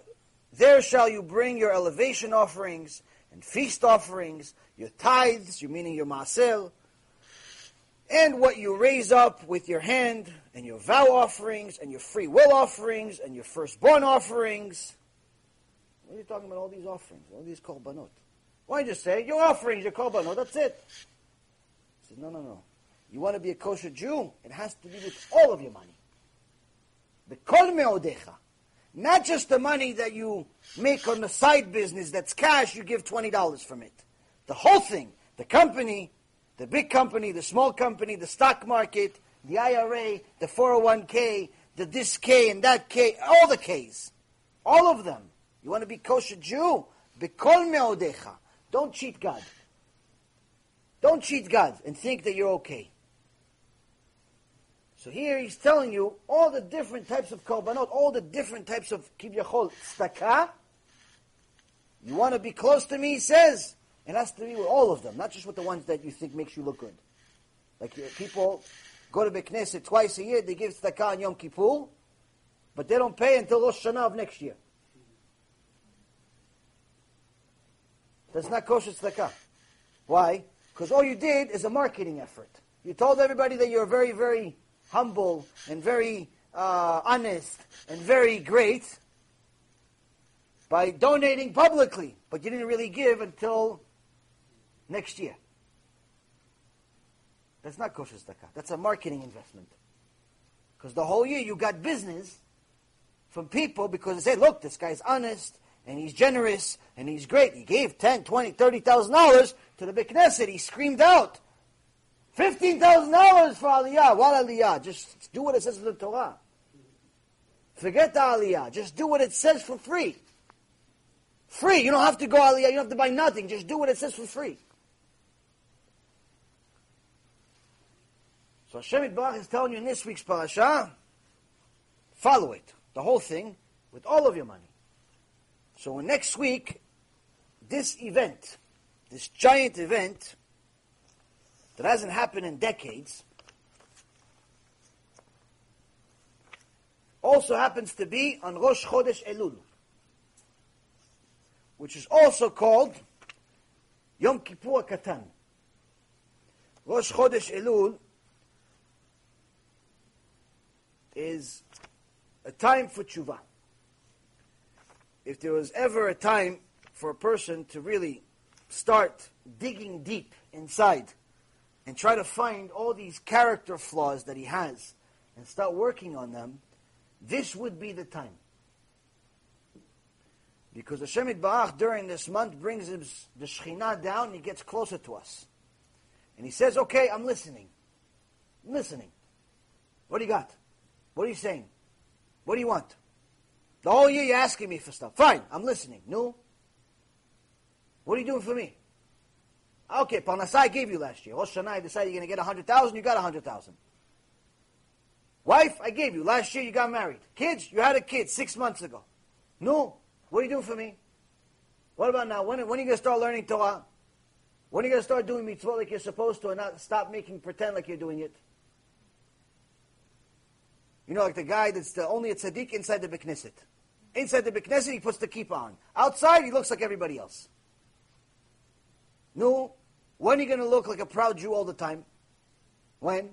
there shall you bring your elevation offerings and feast offerings, your tithes, you meaning your maaser, and what you raise up with your hand, and your vow offerings, and your free will offerings, and your firstborn offerings. What are you talking about all these offerings, all these korbanot? Why don't you say, your offerings, your korbanot, that's it? He said, no, no, no. You want to be a kosher Jew? It has to be with all of your money. B'kol me'odecha. Not just the money that you make on the side business that's cash, you give twenty dollars from it. The whole thing, the company, the big company, the small company, the stock market, the I R A, the four oh one K, the this K and that K, all the Ks. All of them. You want to be kosher Jew? B'kol me'odecha. Don't cheat God. Don't cheat God and think that you're okay. So here he's telling you all the different types of korbanot, all the different types of kivyachol tzedakah. You want to be close to me, he says, it has to be with all of them, not just with the ones that you think makes you look good. Like people go to Beit Knesset twice a year, they give tzedakah on Yom Kippur, but they don't pay until Rosh Hashanah of next year. That's not kosher tzedakah. Why? Because all you did is a marketing effort. You told everybody that you're very, very humble and very uh, honest and very great by donating publicly, but you didn't really give until next year. That's not kosher tzedakah. That's a marketing investment. Because the whole year you got business from people because they say, look, this guy's honest and he's generous and he's great. He gave ten, twenty, thirty thousand dollars to the Beit Knesset. He screamed out, fifteen thousand dollars for Aliyah. What Aliyah? Just do what it says in the Torah. Forget the Aliyah. Just do what it says for free. Free. You don't have to go Aliyah. You don't have to buy nothing. Just do what it says for free. So Hashem Yitbarach is telling you in this week's parasha, follow it, the whole thing, with all of your money. So next week, this event, this giant event, that hasn't happened in decades, also happens to be on Rosh Chodesh Elul, which is also called Yom Kippur Katan. Rosh Chodesh Elul is a time for tshuva. If there was ever a time for a person to really start digging deep inside and try to find all these character flaws that he has and start working on them, this would be the time. Because Hashem Yitbarach during this month brings his, the Shekhinah down and he gets closer to us. And he says, okay, I'm listening. I'm listening. What do you got? What are you saying? What do you want? The whole year you're asking me for stuff. Fine, I'm listening. No? What are you doing for me? Okay, Parnasah I gave you last year. Rosh Hashanah, I decided you're going to get one hundred thousand dollars, you got one hundred thousand dollars. Wife, I gave you. Last year you got married. Kids, you had a kid six months ago. No. What are you doing for me? What about now? When, when are you going to start learning Torah? When are you going to start doing mitzvot like you're supposed to and not stop making pretend like you're doing it? You know, like the guy that's the only a tzaddik inside the Beit Knesset. Inside the Beit Knesset, he puts the kippah on. Outside, he looks like everybody else. No, when are you going to look like a proud Jew all the time? When?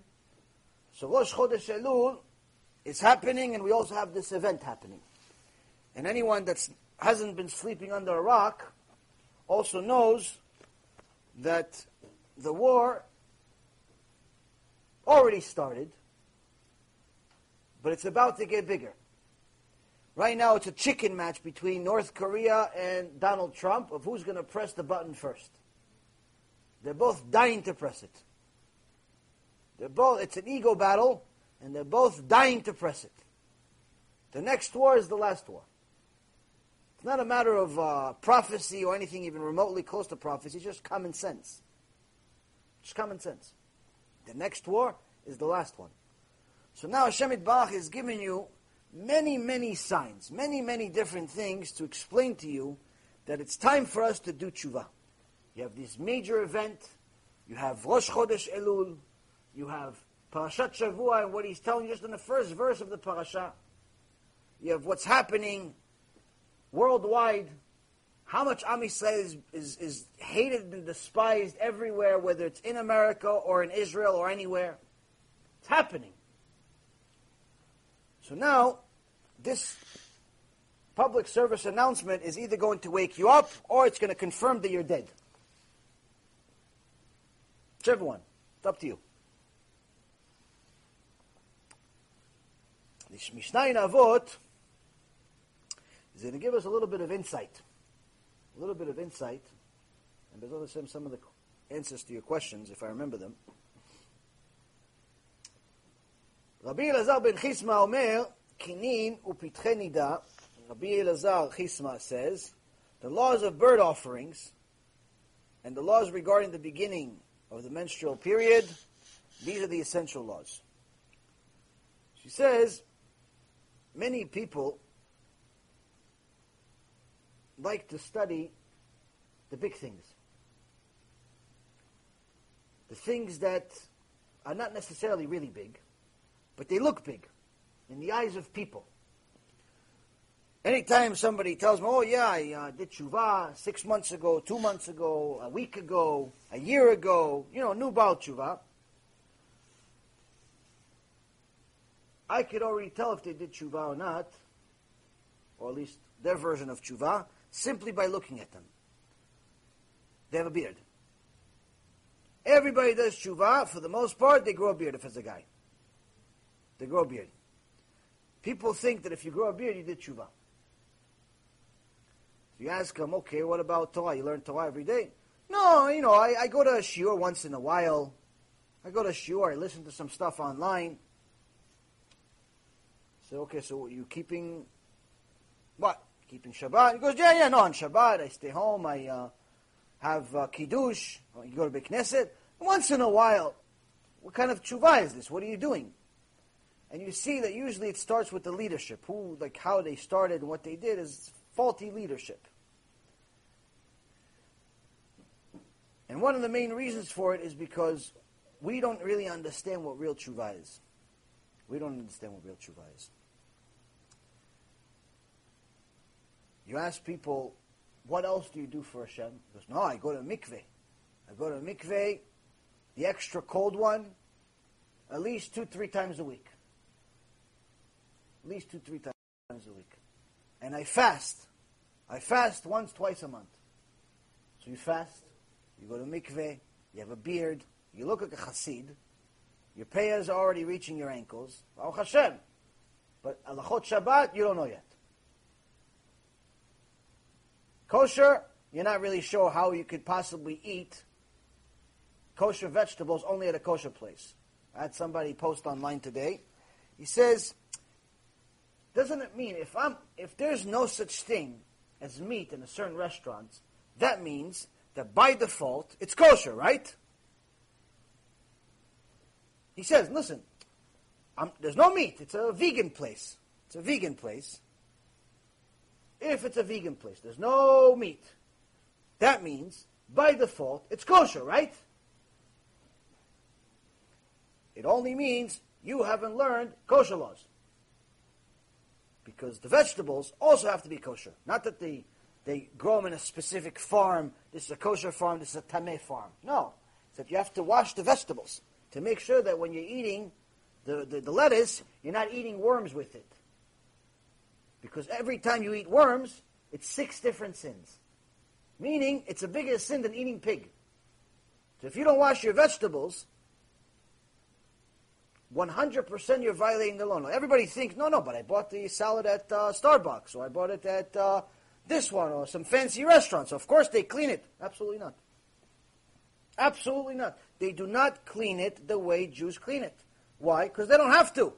So Rosh Chodesh Elul is happening, and we also have this event happening. And anyone that hasn't been sleeping under a rock also knows that the war already started, but it's about to get bigger. Right now it's a chicken match between North Korea and Donald Trump of who's going to press the button first. They're both dying to press it. They're both, it's an ego battle, and they're both dying to press it. The next war is the last war. It's not a matter of uh, prophecy or anything even remotely close to prophecy, it's just common sense. Just common sense. The next war is the last one. So now Hashem Yitbarach is giving you many, many signs, many, many different things to explain to you that it's time for us to do tshuva. You have this major event. You have Rosh Chodesh Elul. You have Parashat Shavua and what he's telling you just in the first verse of the parasha. You have what's happening worldwide. How much Am Yisrael is, is, is hated and despised everywhere, whether it's in America or in Israel or anywhere. It's happening. So now, this public service announcement is either going to wake you up or it's going to confirm that you're dead. Whichever one. It's up to you. The Mishnah in Avot is going to give us a little bit of insight. A little bit of insight. And there's also some of the answers to your questions, if I remember them. Rabbi Elazar ben Chisma omer, Kinin upitche nida. Rabbi Elazar Chisma says, the laws of bird offerings and the laws regarding the beginning of the menstrual period, these are the essential laws. She says, many people like to study the big things. The things that are not necessarily really big, but they look big in the eyes of people. Anytime somebody tells me, oh yeah, I uh, did tshuva six months ago, two months ago, a week ago, a year ago, you know, new baal tshuva, I could already tell if they did tshuva or not, or at least their version of tshuva, simply by looking at them. They have a beard. Everybody does tshuva. For the most part, they grow a beard if it's a guy. They grow a beard. People think that if you grow a beard, you did tshuva. You ask them, okay, what about Torah? You learn Torah every day? No, you know, I, I go to a shiur once in a while. I go to a shiur, I listen to some stuff online. So, okay, so you're keeping what? Keeping Shabbat? He goes, yeah, yeah, no, on Shabbat, I stay home, I uh, have uh, Kiddush, or you go to Beit Knesset. Once in a while, what kind of tshuva is this? What are you doing? And you see that usually it starts with the leadership. Who, like how they started and what they did is faulty leadership. And one of the main reasons for it is because we don't really understand what real tshuva is. We don't understand what real tshuva is. You ask people, what else do you do for Hashem? He goes, no, I go to mikveh. I go to mikveh, the extra cold one, at least two, three times a week. At least two, three times a week. And I fast. I fast once, twice a month. So you fast, you go to mikveh, you have a beard, you look like a chassid, your payahs are already reaching your ankles. Baruch Hashem. But alachot Shabbat, you don't know yet. Kosher, you're not really sure how you could possibly eat kosher vegetables only at a kosher place. I had somebody post online today. He says, doesn't it mean if I'm if there's no such thing as meat in a certain restaurant, that means that by default it's kosher, right? He says, listen, I'm, there's no meat. It's a vegan place. It's a vegan place. If it's a vegan place, there's no meat. That means by default it's kosher, right? It only means you haven't learned kosher laws. Because the vegetables also have to be kosher. Not that they, they grow them in a specific farm. This is a kosher farm. This is a tameh farm. No. It's that you have to wash the vegetables to make sure that when you're eating the, the, the lettuce, you're not eating worms with it. Because every time you eat worms, it's six different sins. Meaning, it's a bigger sin than eating pig. So if you don't wash your vegetables, one hundred percent you're violating the law. Everybody thinks, no, no, but I bought the salad at uh, Starbucks, or I bought it at uh, this one, or some fancy restaurant, so of course they clean it. Absolutely not. Absolutely not. They do not clean it the way Jews clean it. Why? Because they don't have to.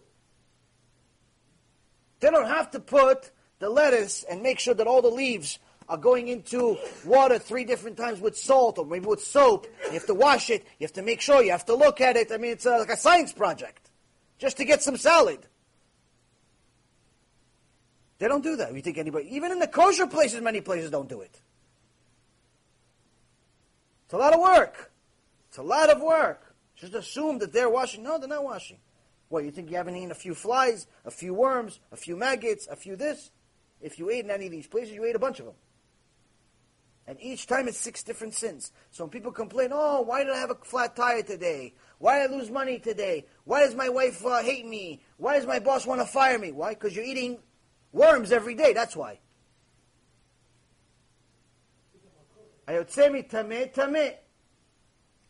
They don't have to put the lettuce and make sure that all the leaves are going into water three different times with salt or maybe with soap. You have to wash it. You have to make sure. You have to look at it. I mean, it's a, like a science project just to get some salad. They don't do that. You think anybody, even in the kosher places, many places don't do it. It's a lot of work. It's a lot of work. Just assume that they're washing. No, they're not washing. What, you think you haven't eaten a few flies, a few worms, a few maggots, a few this? If you ate in any of these places, you ate a bunch of them. And each time it's six different sins. So when people complain, oh, why did I have a flat tire today? Why did I lose money today? Why does my wife uh, hate me? Why does my boss want to fire me? Why? Because you're eating worms every day, that's why. Ayotse mi tameh, tameh.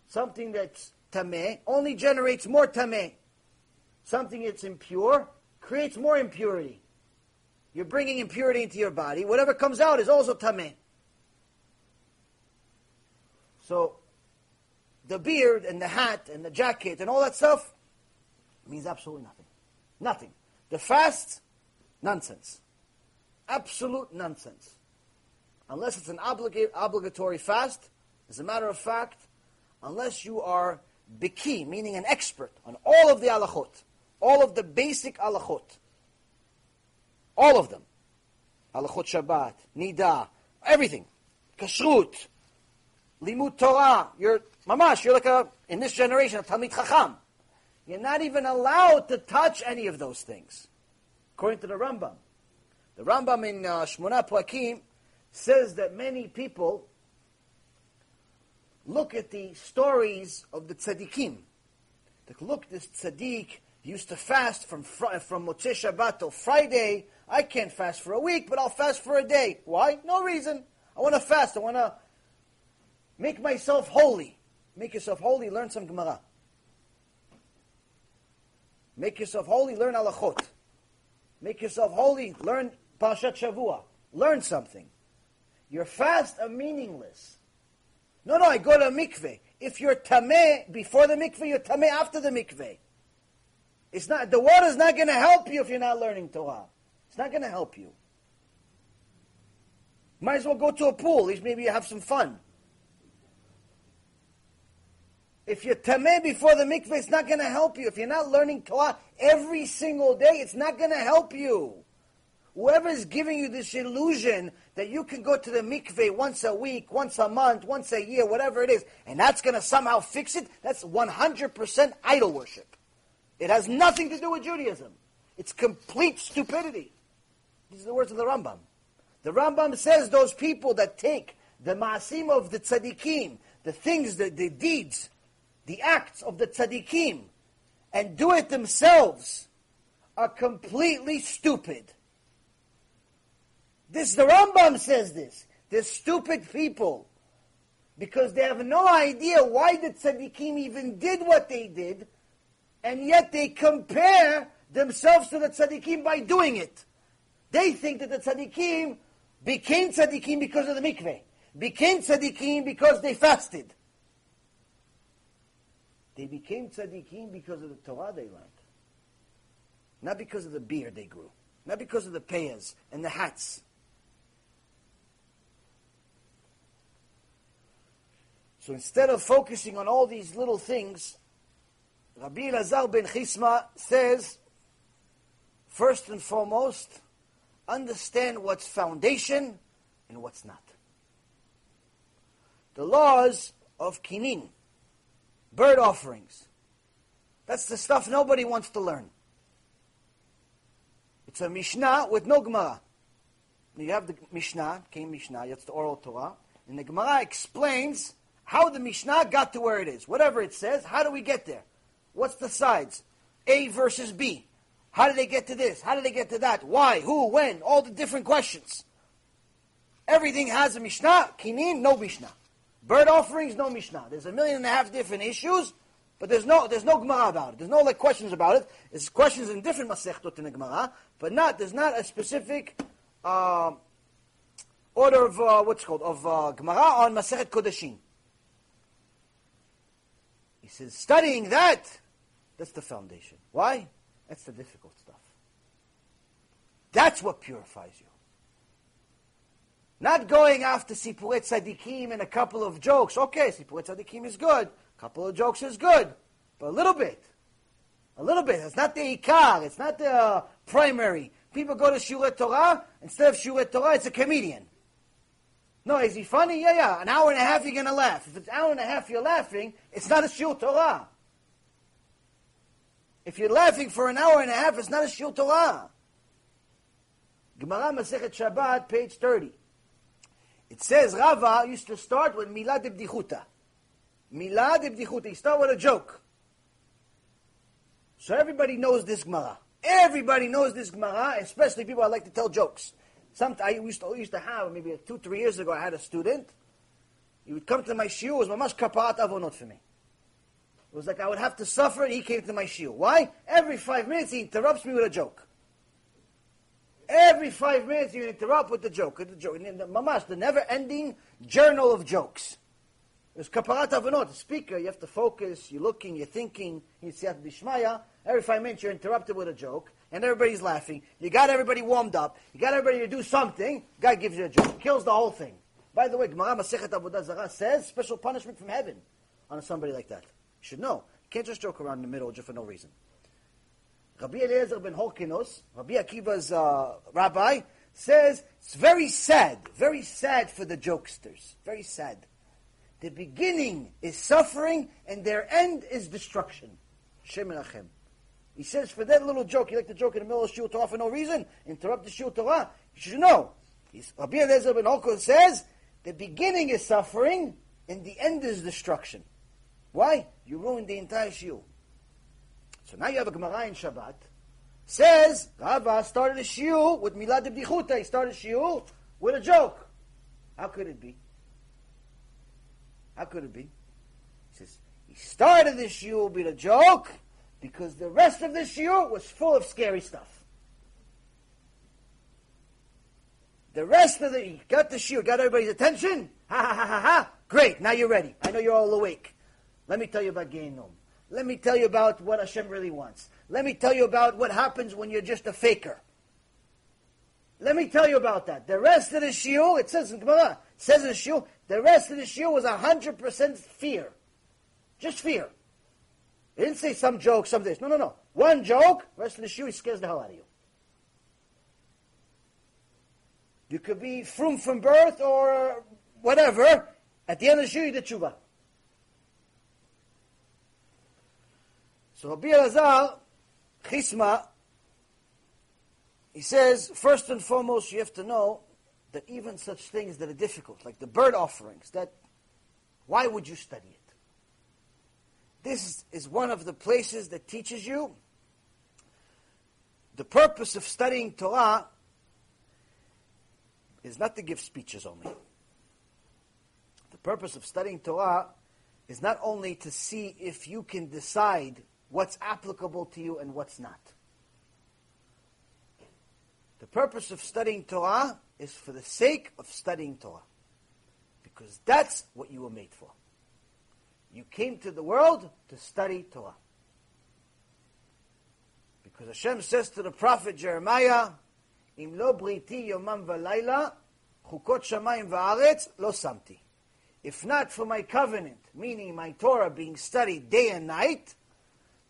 Something that's tameh only generates more tameh. Something that's impure creates more impurity. You're bringing impurity into your body. Whatever comes out is also tameh. So, the beard and the hat and the jacket and all that stuff means absolutely nothing. Nothing. The fast, nonsense. Absolute nonsense. Unless it's an oblig- obligatory fast, as a matter of fact, unless you are biki, meaning an expert on all of the halachot, all of the basic halachot, all of them, halachot Shabbat, Nida, everything, kashrut, limud Torah, you're mamash, you're like a, in this generation, a Talmid Chacham. You're not even allowed to touch any of those things, according to the Rambam. The Rambam in uh, Shmona Puakim says that many people look at the stories of the tzaddikim. Like, look, this tzaddik used to fast from fr- from Motzei Shabbat till Friday. I can't fast for a week, but I'll fast for a day. Why? No reason. I want to fast. I want to make myself holy. Make yourself holy. Learn some Gemara. Make yourself holy, learn halachot. Make yourself holy, learn Parashat Shavua. Learn something. Your fasts are meaningless. No, no, I go to a mikveh. If you're tameh before the mikveh, you're tameh after the mikveh. It's not, the water's not going to help you if you're not learning Torah. It's not going to help you. Might as well go to a pool. At least maybe you have some fun. If you're tameh before the mikveh, it's not going to help you. If you're not learning Torah every single day, it's not going to help you. Whoever is giving you this illusion that you can go to the mikveh once a week, once a month, once a year, whatever it is, and that's going to somehow fix it, that's one hundred percent idol worship. It has nothing to do with Judaism. It's complete stupidity. These are the words of the Rambam. The Rambam says those people that take the ma'asim of the tzaddikim, the things, the, the deeds, the acts of the tzaddikim, and do it themselves, are completely stupid. This, the Rambam says this. They're stupid people, because they have no idea why the tzaddikim even did what they did, and yet they compare themselves to the tzaddikim by doing it. They think that the tzaddikim became tzaddikim because of the mikveh, became tzaddikim because they fasted. They became tzaddikim because of the Torah they learned. Not because of the beard they grew. Not because of the payas and the hats. So instead of focusing on all these little things, Rabbi Elazar ben Chisma says, first and foremost, understand what's foundation and what's not. The laws of kinin. Bird offerings. That's the stuff nobody wants to learn. It's a Mishnah with no Gemara. You have the Mishnah, came Mishnah, that's the oral Torah, and the Gemara explains how the Mishnah got to where it is. Whatever it says, how do we get there? What's the sides? A versus B. How did they get to this? How did they get to that? Why? Who? When? All the different questions. Everything has a Mishnah. Kinin, no Mishnah. Bird offerings, no Mishnah. There's a million and a half different issues, but there's no there's no Gemara about it. There's no like questions about it. There's questions in different Masechtot in the Gemara, but not there's not a specific uh, order of uh, what's called of uh, Gemara on Masechet Kodeshim. He says studying that, that's the foundation. Why? That's the difficult stuff. That's what purifies you. Not going after Sipurei Tzadikim and a couple of jokes. Okay, Sipurei Tzadikim is good. A couple of jokes is good. But a little bit. A little bit. It's not the Ikar. It's not the uh, primary. People go to Shurei Torah. Instead of Shurei Torah, it's a comedian. No, is he funny? Yeah, yeah. An hour and a half, you're going to laugh. If it's an hour and a half you're laughing, it's not a Shurei Torah. If you're laughing for an hour and a half, it's not a Shurei Torah. Gemara Masechet Shabbat, page thirty. It says Rava used to start with Milah Debdichuta. Milah Debdichuta. He started with a joke. So everybody knows this Gemara. Everybody knows this Gemara, especially people that like to tell jokes. Sometimes I used to, used to have, maybe two, three years ago, I had a student He would come to my shiur. It was mamash kaparat avonot for me. It was like I would have to suffer, and he came to my shiur. Why? Every five minutes he interrupts me with a joke. Every five minutes you interrupt with the joke. The joke. Mamash, the never-ending journal of jokes. It was kaparat avonot. The speaker, you have to focus. You're looking. You're thinking. Yitziyat b'shmaya. Every five minutes you're interrupted with a joke, and everybody's laughing. You got everybody warmed up. You got everybody to do something. God gives you a joke. Kills the whole thing. By the way, Gemara Masechet Avodah Zarah says special punishment from heaven on somebody like that. You should know. You can't just joke around in the middle just for no reason. Rabbi Eliezer ben Horkinos, Rabbi Akiva's uh, rabbi, says it's very sad, very sad for the jokesters. Very sad. The beginning is suffering and their end is destruction. Shem Menachem. He says for that little joke, you like to joke in the middle of Shiur Torah for no reason, interrupt the Shiur Torah, you should know. He's, Rabbi Eliezer ben Horkinos says, the beginning is suffering, and the end is destruction. Why? You ruined the entire shiur. So now you have a Gemara in Shabbat. Says, Rava started a shiur with Milad B'dichuta. He started a shiur with a joke. How could it be? How could it be? He says, he started the shiur with a joke, because the rest of the shiur was full of scary stuff. The rest of the, you got the shiur, got everybody's attention. Ha ha ha ha ha. Great, now you're ready. I know you're all awake. Let me tell you about Geinum. Let me tell you about what Hashem really wants. Let me tell you about what happens when you're just a faker. Let me tell you about that. The rest of the shiur, it says in Gemara, it says in the shiur, the rest of the shiur was one hundred percent fear. Just fear. It didn't say some joke, some this. No, no, no. One joke, rest of the shiur, he scares the hell out of you. You could be frum from birth or whatever. At the end of the shiur, you did tshuva. So Rabbi Elazar Chisma, he says, first and foremost, you have to know that even such things that are difficult, like the bird offerings, that why would you study it? This is one of the places that teaches you the purpose of studying Torah is not to give speeches only. The purpose of studying Torah is not only to see if you can decide what's applicable to you and what's not. The purpose of studying Torah is for the sake of studying Torah. Because that's what you were made for. You came to the world to study Torah. Because Hashem says to the prophet Jeremiah, Im lo briti yomam v'layla, chukot shamayim v'aretz lo samti. If not for my covenant, meaning my Torah being studied day and night,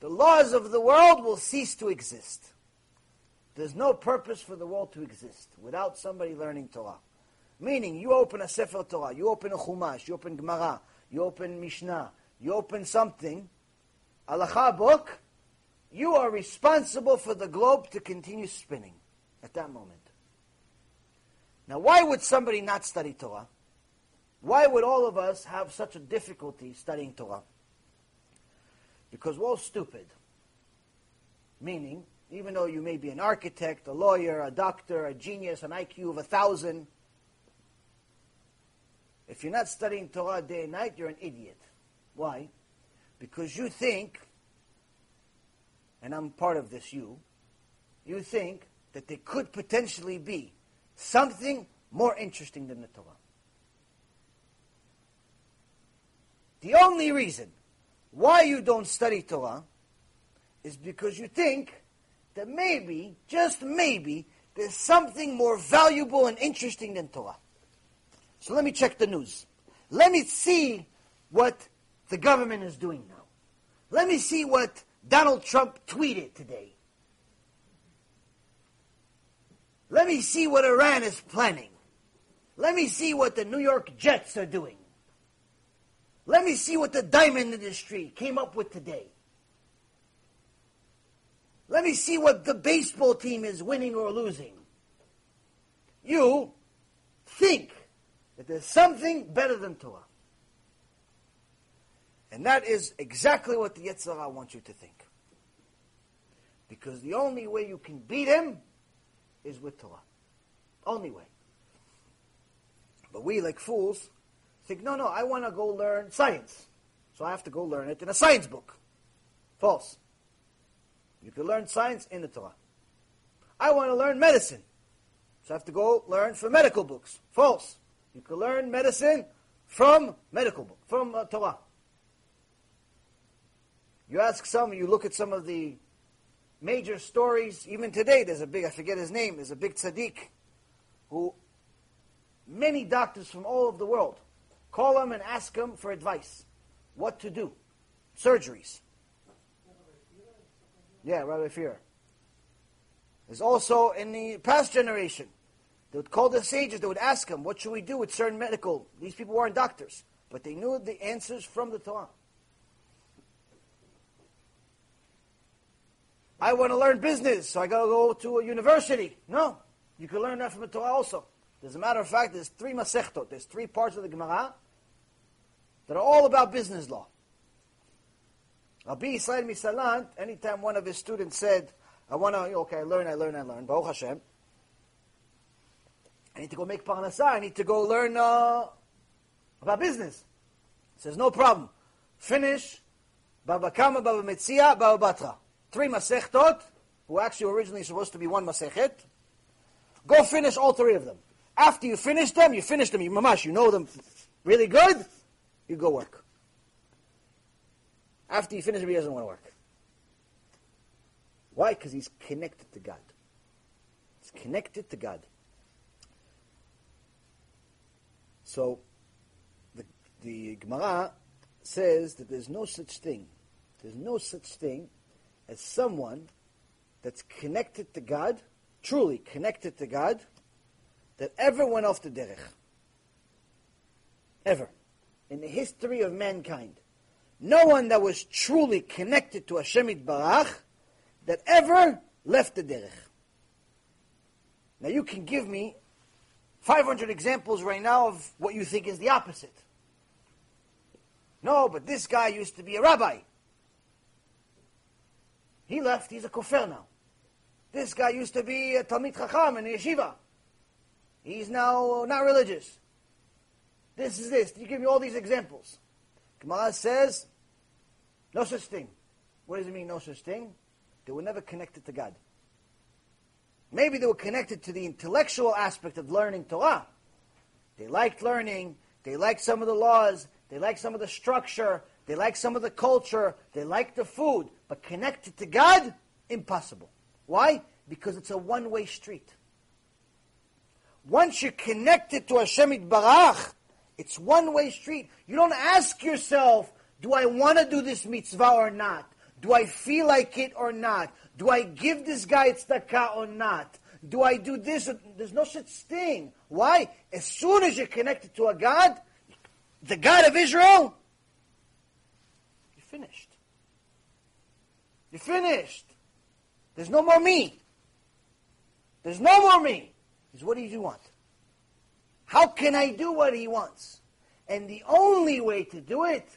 the laws of the world will cease to exist. There's no purpose for the world to exist without somebody learning Torah. Meaning, you open a Sefer Torah, you open a Chumash, you open Gemara, you open Mishnah, you open something, Halakha book, you are responsible for the globe to continue spinning at that moment. Now, why would somebody not study Torah? Why would all of us have such a difficulty studying Torah? Because we're all stupid. Meaning, even though you may be an architect, a lawyer, a doctor, a genius, an I Q of a thousand, if you're not studying Torah day and night, you're an idiot. Why? Because you think, and I'm part of this you, you think that there could potentially be something more interesting than the Torah. The only reason why you don't study Torah is because you think that maybe, just maybe, there's something more valuable and interesting than Torah. So let me check the news. Let me see what the government is doing now. Let me see what Donald Trump tweeted today. Let me see what Iran is planning. Let me see what the New York Jets are doing. Let me see what the diamond industry came up with today. Let me see what the baseball team is winning or losing. You think that there's something better than Torah. And that is exactly what the Yetzer Hara wants you to think. Because the only way you can beat him is with Torah. Only way. But we, like fools, Think, no, no, I want to go learn science. So I have to go learn it in a science book. False. You can learn science in the Torah. I want to learn medicine. So I have to go learn from medical books. False. You can learn medicine from medical book, from uh, Torah. You ask some, you look at some of the major stories, even today there's a big, I forget his name, there's a big tzaddik who many doctors from all over the world call him and ask him for advice. What to do. Surgeries. Yeah, Rabbi Fear. There's also in the past generation, they would call the sages, they would ask him, what should we do with certain medical, these people weren't doctors, but they knew the answers from the Torah. I want to learn business, so I got to go to a university. No, you can learn that from the Torah also. As a matter of fact, there's three masechtot, there's three parts of the Gemara that are all about business law. Rabbi Yisrael Misalant, anytime one of his students said, I want to, okay, I learn, I learn, I learn, Baruch Hashem, I need to go make parnasah, I need to go learn uh, about business. He says, no problem. Finish, Baba Kama, Baba Metzia, Baba Batra. Three masechtot, who actually originally supposed to be one masechet. Go finish all three of them. After you finish them, you finish them, you mamash, you know them really good, you go work. After you finish them, he doesn't want to work. Why? Because he's connected to God. He's connected to God. So, the, the Gemara says that there's no such thing. There's no such thing as someone that's connected to God, truly connected to God, that ever went off the derech. Ever. In the history of mankind. No one that was truly connected to Hashem Yitbarach that ever left the derech. Now you can give me five hundred examples right now of what you think is the opposite. No, but this guy used to be a rabbi. He left, he's a kofar now. This guy used to be a Talmid Chacham in a yeshiva. He's now not religious. This is this. You give me all these examples. Gemara says, no such thing. What does it mean, no such thing? They were never connected to God. Maybe they were connected to the intellectual aspect of learning Torah. They liked learning. They liked some of the laws. They liked some of the structure. They liked some of the culture. They liked the food. But connected to God? Impossible. Why? Because it's a one-way street. Once you're connected to Hashem Yitbarach, it's one-way street. You don't ask yourself, do I want to do this mitzvah or not? Do I feel like it or not? Do I give this guy tzedakah or not? Do I do this? There's no such thing. Why? As soon as you're connected to a God, the God of Israel, you're finished. You're finished. There's no more me. There's no more me. Is what do you want? How can I do what he wants? And the only way to do it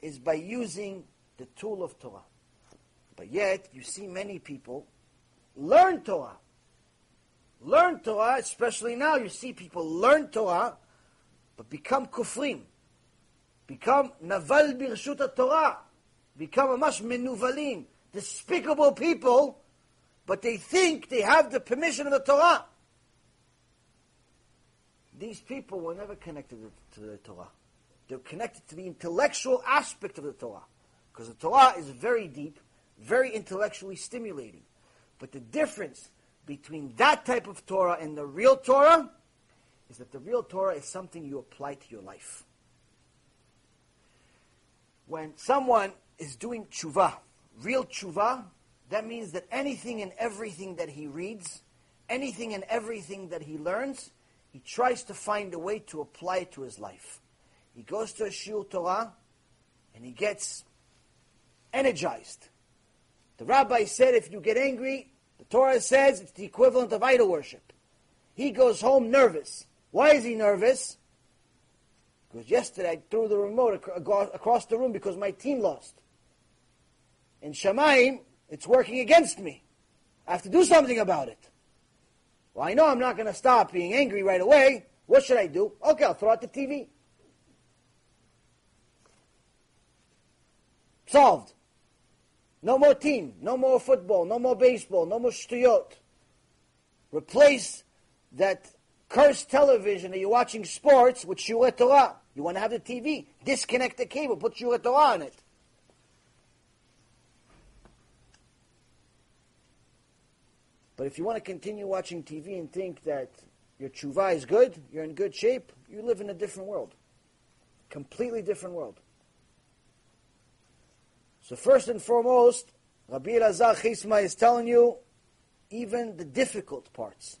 is by using the tool of Torah. But yet, you see many people learn Torah. Learn Torah, especially now, you see people learn Torah, but become kufrim. Become naval birshut ha-Torah. Become amash menuvalim. Despicable people, but they think they have the permission of the Torah. These people were never connected to the Torah. They were connected to the intellectual aspect of the Torah. Because the Torah is very deep, very intellectually stimulating. But the difference between that type of Torah and the real Torah is that the real Torah is something you apply to your life. When someone is doing tshuva, real tshuva, that means that anything and everything that he reads, anything and everything that he learns, he tries to find a way to apply it to his life. He goes to a shiur Torah, and he gets energized. The rabbi said, if you get angry, the Torah says it's the equivalent of idol worship. He goes home nervous. Why is he nervous? Because yesterday I threw the remote across the room because my team lost. In Shamayim, it's working against me. I have to do something about it. Well, I know I'm not going to stop being angry right away. What should I do? Okay, I'll throw out the T V. Solved. No more team, no more football, no more baseball, no more shtuyot. Replace that cursed television that you're watching sports with Shurei Torah. You want to have the T V, disconnect the cable, put Shurei Torah on it. But if you want to continue watching T V and think that your tshuva is good, you're in good shape, you live in a different world. Completely different world. So first and foremost, Rabbi Elazar Chisma is telling you even the difficult parts,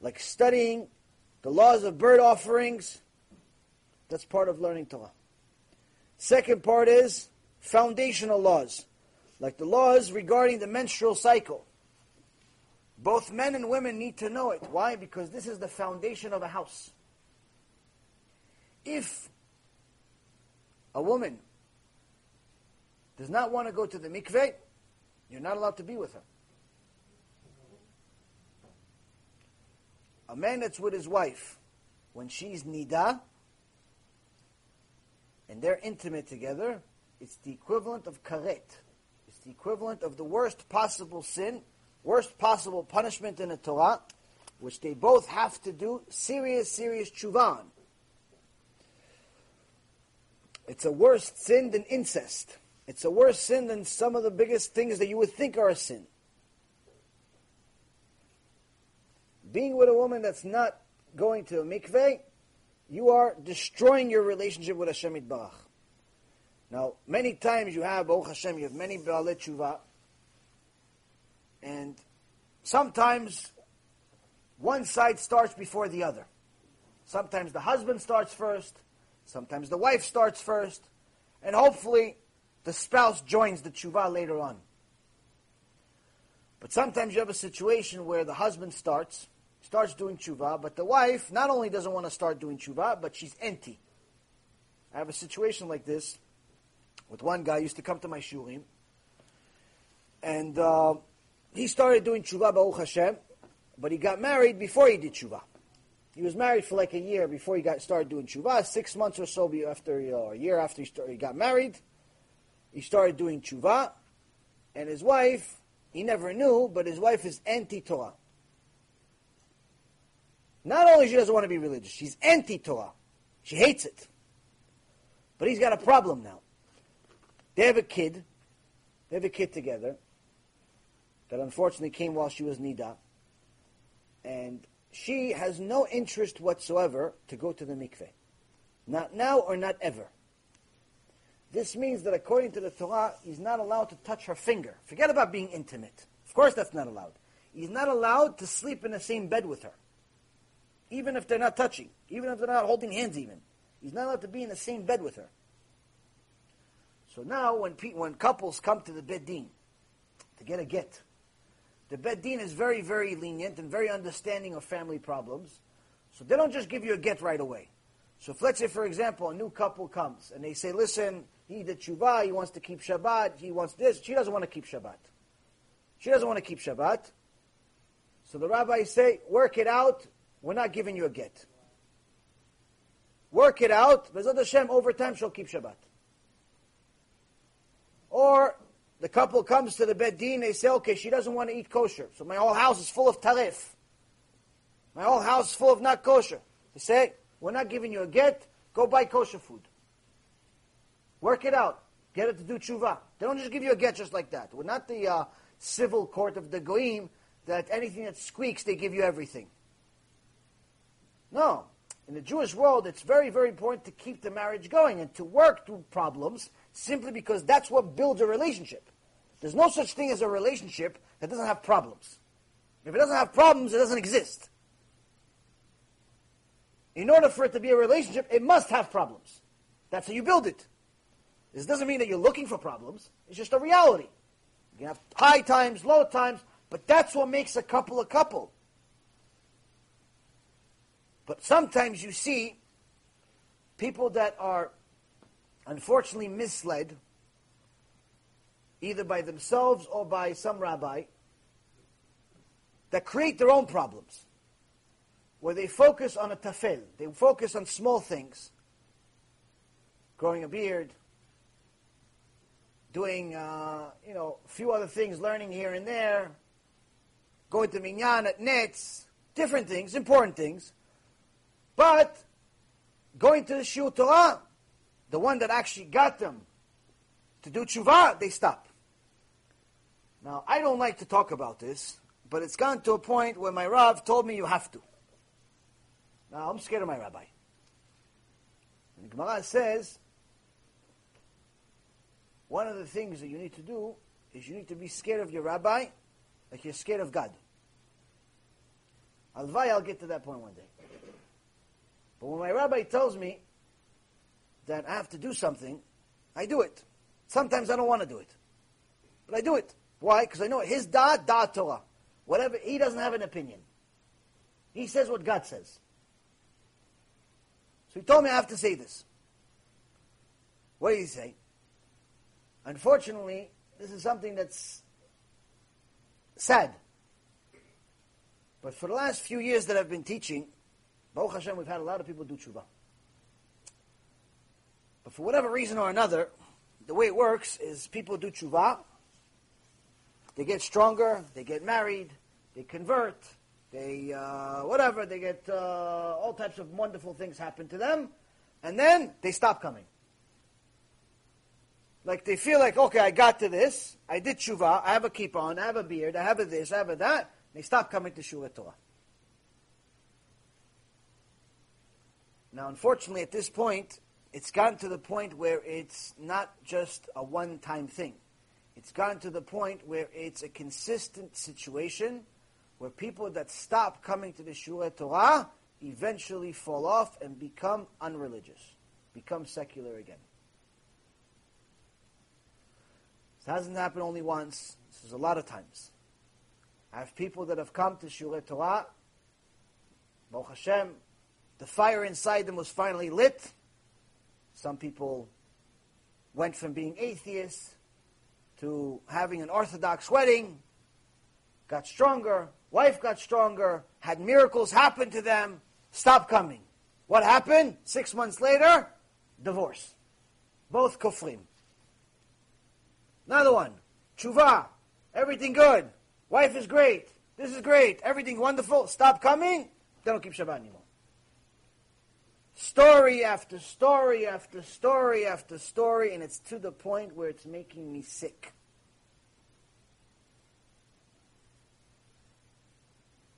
like studying the laws of bird offerings, that's part of learning Torah. Second part is foundational laws, like the laws regarding the menstrual cycle. Both men and women need to know it. Why? Because this is the foundation of a house. If a woman does not want to go to the mikveh, you're not allowed to be with her. A man that's with his wife, when she's nida, and they're intimate together, it's the equivalent of karet. It's the equivalent of the worst possible sin, worst possible punishment in the Torah, which they both have to do serious, serious tshuva on. It's a worse sin than incest. It's a worse sin than some of the biggest things that you would think are a sin. Being with a woman that's not going to a mikveh, you are destroying your relationship with Hashem Yitbarach. Now, many times you have, Baruch Hashem, you have many baalei tshuva, and sometimes one side starts before the other. Sometimes the husband starts first. Sometimes the wife starts first. And hopefully the spouse joins the tshuva later on. But sometimes you have a situation where the husband starts, starts doing tshuva, but the wife not only doesn't want to start doing tshuva, but she's anti. I have a situation like this with one guy who used to come to my shurim. And... Uh, He started doing tshuva, Baruch Hashem, but he got married before he did tshuva. He was married for like a year before he got started doing tshuva. Six months or so after, or a year after he, started, he got married, he started doing tshuva, and his wife, he never knew, but his wife is anti-Torah. Not only she doesn't want to be religious, she's anti-Torah. She hates it. But he's got a problem now. They have a kid. They have a kid together. That unfortunately came while she was nida. And she has no interest whatsoever to go to the mikveh. Not now or not ever. This means that according to the Torah, he's not allowed to touch her finger. Forget about being intimate. Of course that's not allowed. He's not allowed to sleep in the same bed with her. Even if they're not touching. Even if they're not holding hands even. He's not allowed to be in the same bed with her. So now when, pe- when couples come to the Beit Din to get a get, the Beit Din is very, very lenient and very understanding of family problems. So they don't just give you a get right away. So if, let's say, for example, a new couple comes and they say, listen, he did tshuva, he wants to keep Shabbat, he wants this. She doesn't want to keep Shabbat. She doesn't want to keep Shabbat. So the rabbis say, work it out, we're not giving you a get. Work it out, Bezat Hashem, over time she'll keep Shabbat. Or the couple comes to the Beit Din, they say, okay, she doesn't want to eat kosher. So my whole house is full of tarif. My whole house is full of not kosher. They say, we're not giving you a get, go buy kosher food. Work it out. Get it to do tshuva. They don't just give you a get just like that. We're not the uh, civil court of the goyim that anything that squeaks, they give you everything. No. In the Jewish world, it's very, very important to keep the marriage going and to work through problems, simply because that's what builds a relationship. There's no such thing as a relationship that doesn't have problems. If it doesn't have problems, it doesn't exist. In order for it to be a relationship, it must have problems. That's how you build it. This doesn't mean that you're looking for problems. It's just a reality. You can have high times, low times, but that's what makes a couple a couple. But sometimes you see people that are unfortunately misled, either by themselves or by some rabbi, that create their own problems, where they focus on a tafel, they focus on small things, growing a beard, doing, uh, you know, a few other things, learning here and there, going to minyan at nets, different things, important things. But going to the Shiur Torah, the one that actually got them to do tshuva, they stop. Now, I don't like to talk about this, but it's gone to a point where my Rav told me you have to. Now, I'm scared of my rabbi. And the Gemara says, one of the things that you need to do is you need to be scared of your rabbi like you're scared of God. Alvai, I'll get to that point one day. But when my rabbi tells me that I have to do something, I do it. Sometimes I don't want to do it. But I do it. Why? Because I know it. His da'at, da'at Torah. Whatever, he doesn't have an opinion. He says what God says. So he told me I have to say this. What did he say? Unfortunately, this is something that's sad. But for the last few years that I've been teaching, Baruch Hashem, we've had a lot of people do tshuva. But for whatever reason or another, the way it works is people do tshuva, they get stronger, they get married, they convert, they, uh, whatever, they get uh, all types of wonderful things happen to them, and then they stop coming. Like they feel like, okay, I got to this, I did tshuva, I have a kippah, I have a beard, I have a this, I have a that, they stop coming to Shiur Torah. Now, unfortunately, at this point, it's gotten to the point where it's not just a one-time thing. It's gotten to the point where it's a consistent situation where people that stop coming to the Shiur Torah eventually fall off and become unreligious, become secular again. This hasn't happened only once. This is a lot of times. I have people that have come to Shiur Torah, Baruch Hashem, the fire inside them was finally lit. Some people went from being atheists to having an Orthodox wedding, got stronger, wife got stronger, had miracles happen to them, stopped coming. What happened? Six months later, divorce. Both kufrim. Another one, tshuva, everything good, wife is great, this is great, everything wonderful, stop coming, they don't keep Shabbat anymore. Story after story after story after story, and it's to the point where it's making me sick.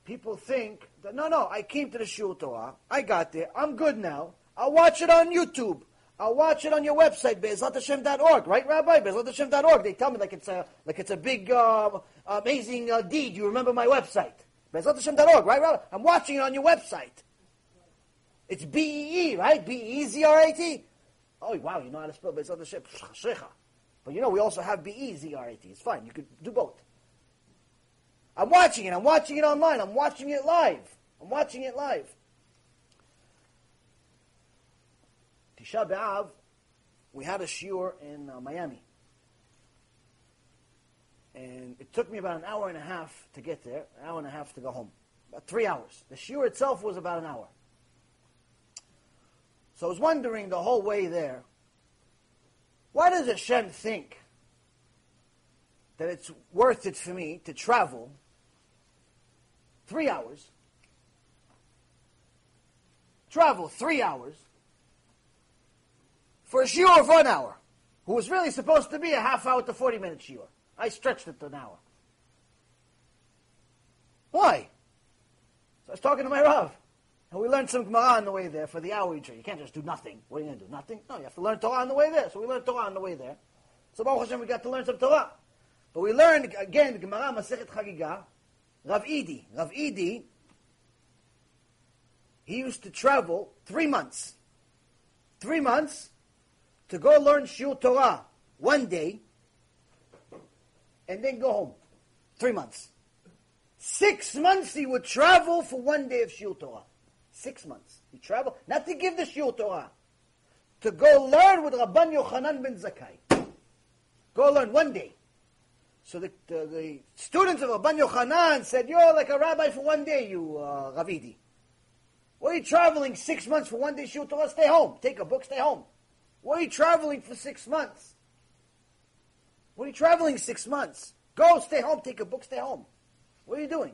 People think that, no, no, I came to the Shiur Torah, I got there, I'm good now, I'll watch it on YouTube, I'll watch it on your website, Bezrat Hashem dot org, right, Rabbi? Bezrat Hashem dot org, they tell me like it's a, like it's a big, uh, amazing uh, deed, you remember my website. Bezrat Hashem dot org, right, Rabbi? I'm watching it on your website. It's B E E, right? B E E Z R A T? Oh, wow, you know how to spell Bezrat Hashem. But you know, we also have B E E Z R A T. It's fine. You could do both. I'm watching it. I'm watching it online. I'm watching it live. I'm watching it live. Tisha B'Av, we had a shiur in uh, Miami. And it took me about an hour and a half to get there, an hour and a half to go home. About three hours. The shiur itself was about an hour. So I was wondering the whole way there, why does Hashem think that it's worth it for me to travel three hours, travel three hours, for a shiur of one hour, who was really supposed to be a half hour to forty minute shiur. I stretched it to an hour. Why? So I was talking to my Rav. And we learned some Gemara on the way there for the hour each. You can't just do nothing. What are you going to do? Nothing? No, you have to learn Torah on the way there. So we learned Torah on the way there. So Baruch Hashem, we got to learn some Torah. But we learned, again, Gemara, Masechet Chagigah, Rav Idi. Rav Idi, he used to travel three months. Three months to go learn Shiur Torah one day and then go home. Three months. Six months he would travel for one day of Shiur Torah. Six months. He traveled, not to give the Shiur Torah, to go learn with Rabban Yochanan ben Zakkai. Go learn one day. So the, the, the students of Rabban Yochanan said, you're like a rabbi for one day, you uh, Rav Idi. Why are you traveling six months for one day Shiur Torah? Stay home. Take a book, stay home. Why are you traveling for six months? What are you traveling six months? Go, stay home, take a book, stay home. What are you doing?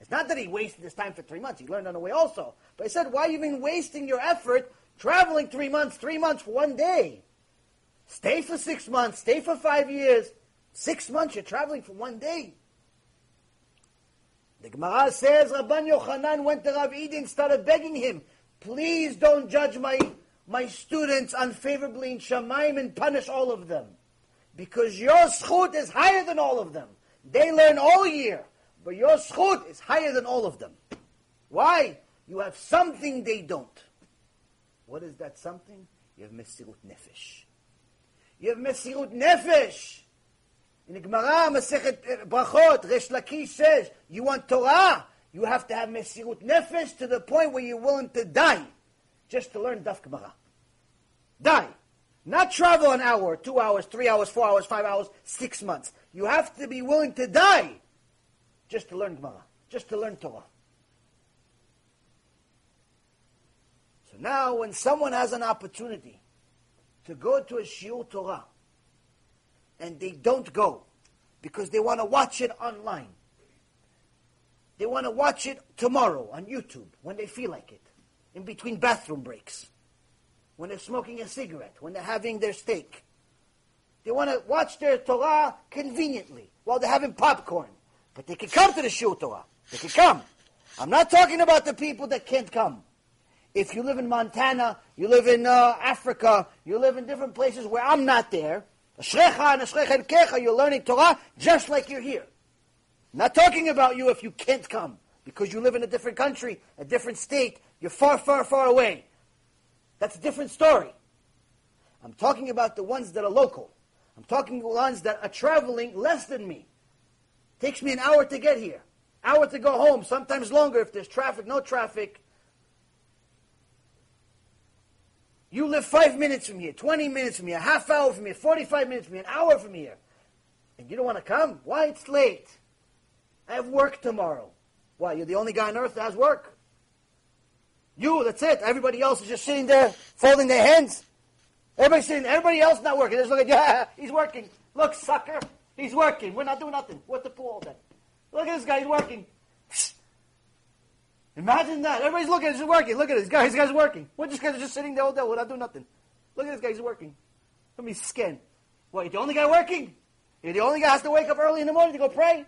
It's not that he wasted his time for three months. He learned on the way also. But I said, why are you even wasting your effort traveling three months, three months for one day? Stay for six months, stay for five years. Six months you're traveling for one day. The Gemara says, Rabban Yochanan went to Rav Idi and started begging him, please don't judge my, my students unfavorably in Shamayim and punish all of them. Because your schut is higher than all of them. They learn all year. But your schut is higher than all of them. Why? You have something they don't. What is that something? You have mesirut nefesh. You have mesirut nefesh. In the Gemara, Masechet Brachot, Resh Lakish says, you want Torah, you have to have mesirut nefesh to the point where you're willing to die just to learn Daf Gemara. Die. Not travel an hour, two hours, three hours, four hours, five hours, six months. You have to be willing to die just to learn Gemara, just to learn Torah. So now when someone has an opportunity to go to a Shiur Torah and they don't go because they want to watch it online, they want to watch it tomorrow on YouTube when they feel like it, in between bathroom breaks, when they're smoking a cigarette, when they're having their steak. They want to watch their Torah conveniently while they're having popcorn. But they can come to the Shiur Torah. They can come. I'm not talking about the people that can't come. If you live in Montana, you live in uh, Africa, you live in different places where I'm not there, Ashrecha and Ashrecha Kecha, you're learning Torah just like you're here. I'm not talking about you if you can't come because you live in a different country, a different state, you're far, far, far away. That's a different story. I'm talking about the ones that are local. I'm talking about the ones that are traveling less than me. Takes me an hour to get here. Hour to go home. Sometimes longer if there's traffic, no traffic. You live five minutes from here, twenty minutes from here, a half hour from here, forty-five minutes from here, an hour from here. And you don't want to come? Why? It's late. I have work tomorrow. Why? You're the only guy on earth that has work. You, that's it. Everybody else is just sitting there, folding their hands. Everybody's sitting there. Everybody else not working. They just look at you. Yeah, he's working. Look, sucker. He's working. We're not doing nothing. What the pool all day? Look at this guy. He's working. Imagine that. Everybody's looking. He's working. Look at this guy. This guy's working. What? This guy's just sitting there all day. We're not doing nothing. Look at this guy. He's working. Let me scan. What? You're the only guy working? You're the only guy who has to wake up early in the morning to go pray?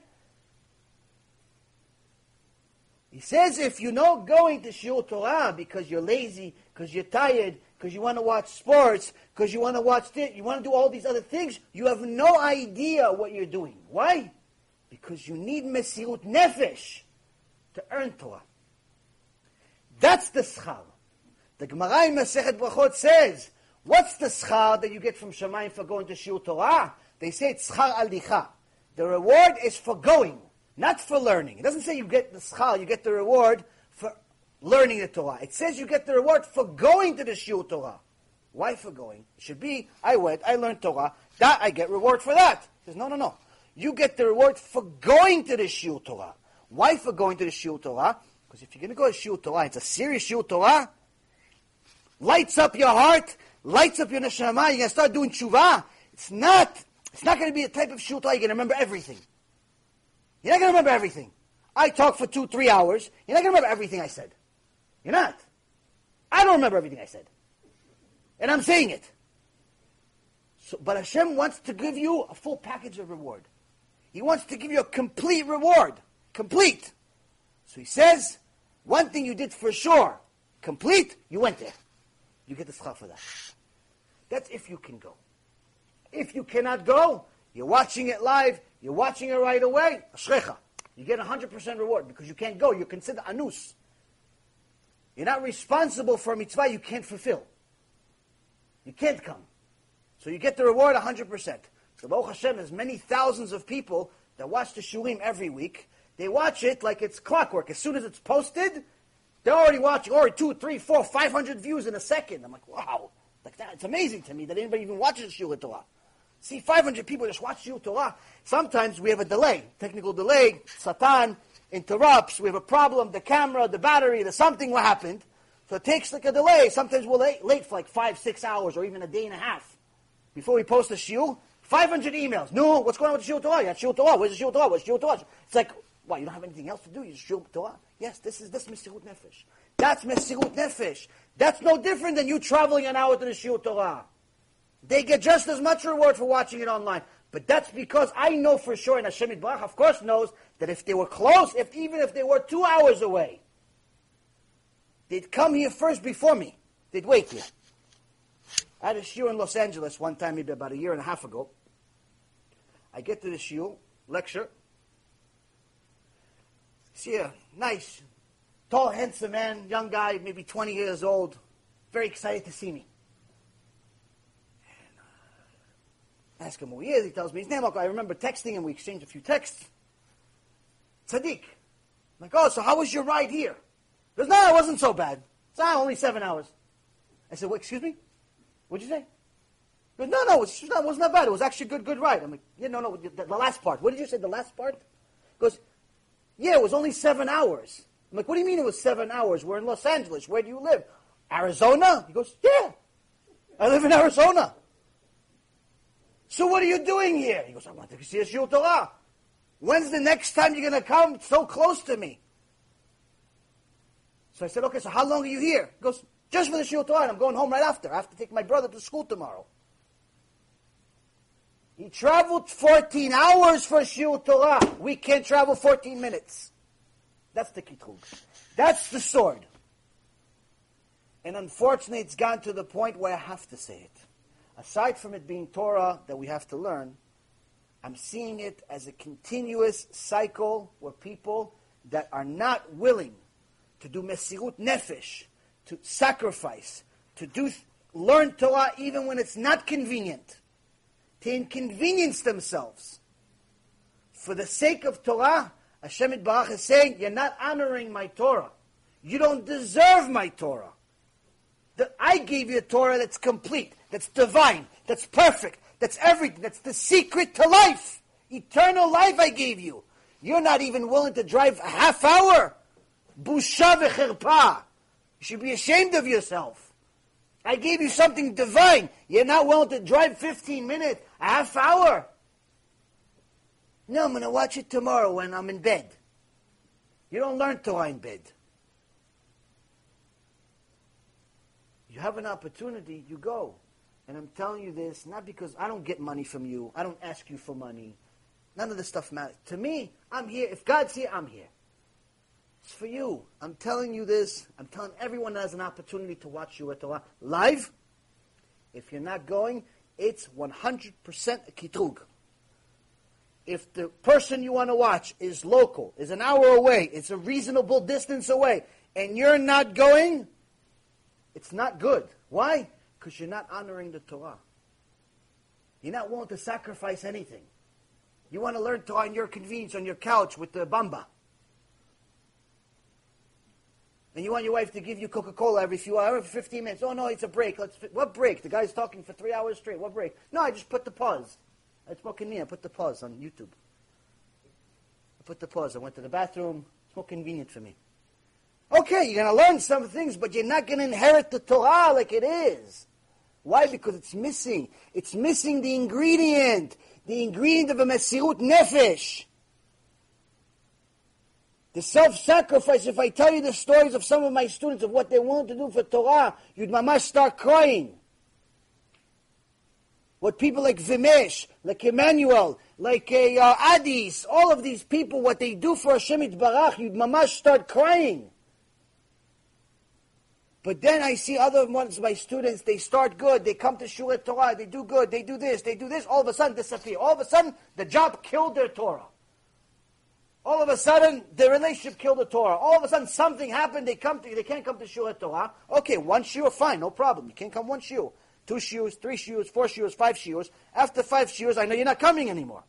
He says, if you're not going to Shiur Torah because you're lazy, because you're tired, because you want to watch sports, because you want to watch this, you want to do all these other things, you have no idea what you're doing. Why? Because you need mesirut nefesh to earn Torah. That's the schar. The Gemara in Masechet Brachot says, what's the schar that you get from Shamayim for going to Shiur Torah? They say it's schar alicha. The reward is for going. Not for learning. It doesn't say you get the schal, you get the reward for learning the Torah. It says you get the reward for going to the Shiur Torah. Why for going? It should be, I went, I learned Torah, that I get reward for that. It says, no, no, no. You get the reward for going to the Shiur Torah. Why for going to the Shiur Torah? Because if you're going to go to Shiur Torah, it's a serious Shiur Torah, lights up your heart, lights up your neshama, you're going to start doing tshuva. It's not, it's not going to be a type of Shiur Torah you're going to remember everything. You're not going to remember everything. I talked for two, three hours. You're not going to remember everything I said. You're not. I don't remember everything I said. And I'm saying it. So, but Hashem wants to give you a full package of reward. He wants to give you a complete reward. Complete. So he says, one thing you did for sure. Complete, you went there. You get the schar for that. That's if you can go. If you cannot go, you're watching it live, you're watching it right away, ashrecha. You get one hundred percent reward because you can't go. You're considered anus. You're not responsible for a mitzvah you can't fulfill. You can't come. So you get the reward one hundred percent. So Baruch Hashem, there's many thousands of people that watch the Shurim every week. They watch it like it's clockwork. As soon as it's posted, they're already watching, already two, three, four, five hundred views in a second. I'm like, wow. Like that, it's amazing to me that anybody even watches Shiur Torah. See, five hundred people just watch Shiur Torah. Sometimes we have a delay, technical delay. Satan interrupts. We have a problem. The camera, the battery, the something happened. So it takes like a delay. Sometimes we're late, late for like five, six hours, or even a day and a half before we post a shiur. five hundred emails. No, what's going on with the Shiur Torah? You had Shiur Torah. Where's the Shiur Torah? Where's the Shiur Torah? It's like, why, you don't have anything else to do? You just Shiur Torah? Yes, this is this Mesirut Nefesh. That's Mesirut Nefesh. That's no different than you traveling an hour to the Shiur Torah. They get just as much reward for watching it online. But that's because I know for sure, and Hashem Yitbarach, of course, knows that if they were close, if even if they were two hours away, they'd come here first before me. They'd wait here. I had a shiur in Los Angeles one time, maybe about a year and a half ago. I get to the shiur, lecture. See a nice, tall, handsome man, young guy, maybe twenty years old, very excited to see me. I ask him who he is. He tells me his name. I remember texting him. We exchanged a few texts. Tzaddik. I'm like, oh, so how was your ride here? He goes, no, it wasn't so bad. It's ah, only seven hours. I said, well, excuse me? What'd you say? He goes, no, no, it was not, it was not bad. It was actually a good, good ride. I'm like, yeah, no, no, the, the last part. What did you say, the last part? He goes, yeah, it was only seven hours. I'm like, what do you mean it was seven hours? We're in Los Angeles. Where do you live? Arizona? He goes, yeah, I live in Arizona. So what are you doing here? He goes, I want to see a Shiur Torah. When's the next time you're going to come so close to me? So I said, okay, so how long are you here? He goes, just for the Shiur Torah, and I'm going home right after. I have to take my brother to school tomorrow. He traveled fourteen hours for Shiur Torah. We can't travel fourteen minutes. That's the kitrug. That's the sword. And unfortunately, it's gone to the point where I have to say it. Aside from it being Torah that we have to learn, I'm seeing it as a continuous cycle where people that are not willing to do mesirut nefesh, to sacrifice, to do learn Torah even when it's not convenient, to inconvenience themselves. For the sake of Torah, Hashem Yitbarach is saying, you're not honoring my Torah. You don't deserve my Torah. That I gave you a Torah that's complete, that's divine, that's perfect, that's everything, that's the secret to life. Eternal life I gave you. You're not even willing to drive a half hour. Busha v'chirpa. You should be ashamed of yourself. I gave you something divine. You're not willing to drive fifteen minutes, a half hour. No, I'm going to watch it tomorrow when I'm in bed. You don't learn Torah in bed. You have an opportunity, you go. And I'm telling you this, not because I don't get money from you. I don't ask you for money. None of this stuff matters. To me, I'm here. If God's here, I'm here. It's for you. I'm telling you this. I'm telling everyone that has an opportunity to watch you at Torah live. If you're not going, it's one hundred percent a kitrug. If the person you want to watch is local, is an hour away, it's a reasonable distance away, and you're not going, it's not good. Why? Because you're not honoring the Torah. You're not willing to sacrifice anything. You want to learn Torah on your convenience, on your couch with the bamba. And you want your wife to give you Coca-Cola every few hours, every fifteen minutes. Oh, no, it's a break. Let's fi- What break? The guy's talking for three hours straight. What break? No, I just put the pause. I smoking me. I put the pause on YouTube. I put the pause. I went to the bathroom. It's more convenient for me. Okay, you're going to learn some things, but you're not going to inherit the Torah like it is. Why? Because it's missing. It's missing the ingredient. The ingredient of a Mesirut Nefesh. The self-sacrifice. If I tell you the stories of some of my students, of what they want to do for Torah, you'd mamash start crying. What people like Vimesh, like Emmanuel, like uh, uh, Adis, all of these people, what they do for Hashem Yitbarach, you'd mamash start crying. But then I see other ones, my students, they start good, they come to Shul Torah, they do good, they do this, they do this, all of a sudden disappear. All of a sudden, the job killed their Torah. All of a sudden, the relationship killed the Torah. All of a sudden, something happened, they come to, they can't come to Shul Torah. Okay, one shiur, fine, no problem. You can't come one shiur. Two shiurs, three shiurs, four shiurs, five shiurs. After five shiurs, I know you're not coming anymore.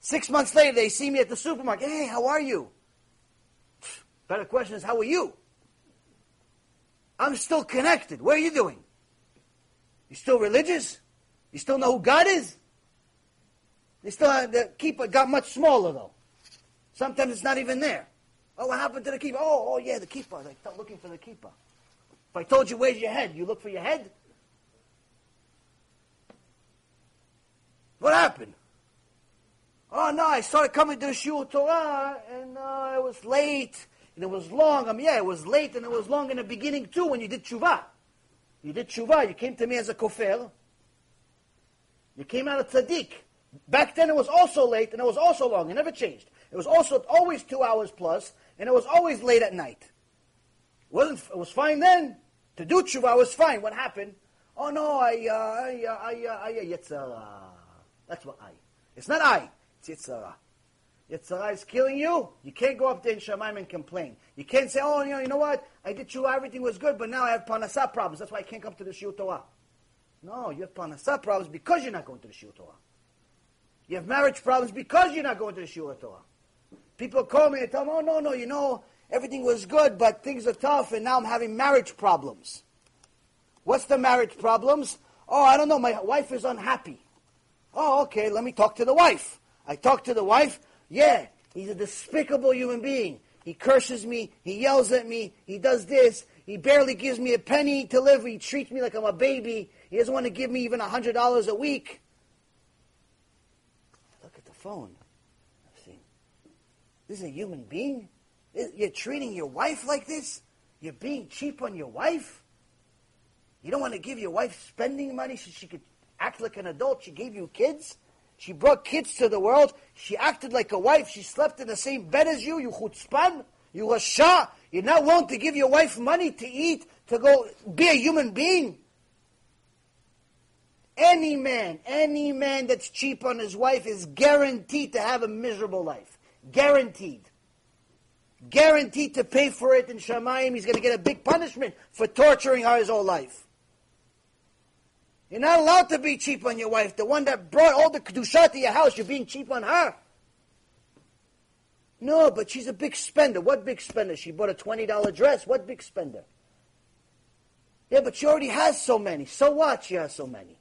Six months later, they see me at the supermarket. Hey, how are you? Better question is, how are you? I'm still connected. What are you doing? You still religious? You still know who God is? They still have the kippah got much smaller though. Sometimes it's not even there. Oh, what happened to the kippah? Oh, oh yeah, the kippah. They start looking for the kippah. If I told you where's your head, you look for your head? What happened? Oh, no, I started coming to the Shul Torah, and uh, it was late, and it was long. I mean, yeah, it was late, and it was long in the beginning, too, when you did tshuva. You did tshuva. You came to me as a kofel. You came out of tzaddik. Back then, it was also late, and it was also long. It never changed. It was also always two hours plus, and it was always late at night. It, wasn't, it was fine then. To do tshuva was fine. What happened? Oh, no, I, uh, I, uh, I, uh, I, Yetzirah. That's what I. It's not I. It's Yetzirah. Yetzirah is killing you. You can't go up there in Shamayim and complain. You can't say, oh, you know, you know what? I did tshuva, everything was good, but now I have parnasah problems. That's why I can't come to the Shul Torah. No, you have parnasah problems because you're not going to the Shul Torah. You have marriage problems because you're not going to the Shul Torah. People call me and tell me, oh, no, no, you know, everything was good, but things are tough, and now I'm having marriage problems. What's the marriage problems? Oh, I don't know, my wife is unhappy. Oh, okay, let me talk to the wife. I talk to the wife. Yeah, he's a despicable human being. He curses me, he yells at me, he does this, he barely gives me a penny to live, he treats me like I'm a baby, he doesn't want to give me even one hundred dollars a week. Look at the phone. I've seen. This is a human being? You're treating your wife like this? You're being cheap on your wife? You don't want to give your wife spending money so she could act like an adult. She gave you kids. She brought kids to the world. She acted like a wife. She slept in the same bed as you. You chutzpan. You rasha. You're not willing to give your wife money to eat, to go be a human being. Any man, any man that's cheap on his wife is guaranteed to have a miserable life. Guaranteed. Guaranteed to pay for it in Shamayim. He's going to get a big punishment for torturing her his whole life. You're not allowed to be cheap on your wife. The one that brought all the kedusha to your house, you're being cheap on her. No, but she's a big spender. What big spender? She bought a twenty dollar dress. What big spender? Yeah, but she already has so many. So what? She has so many.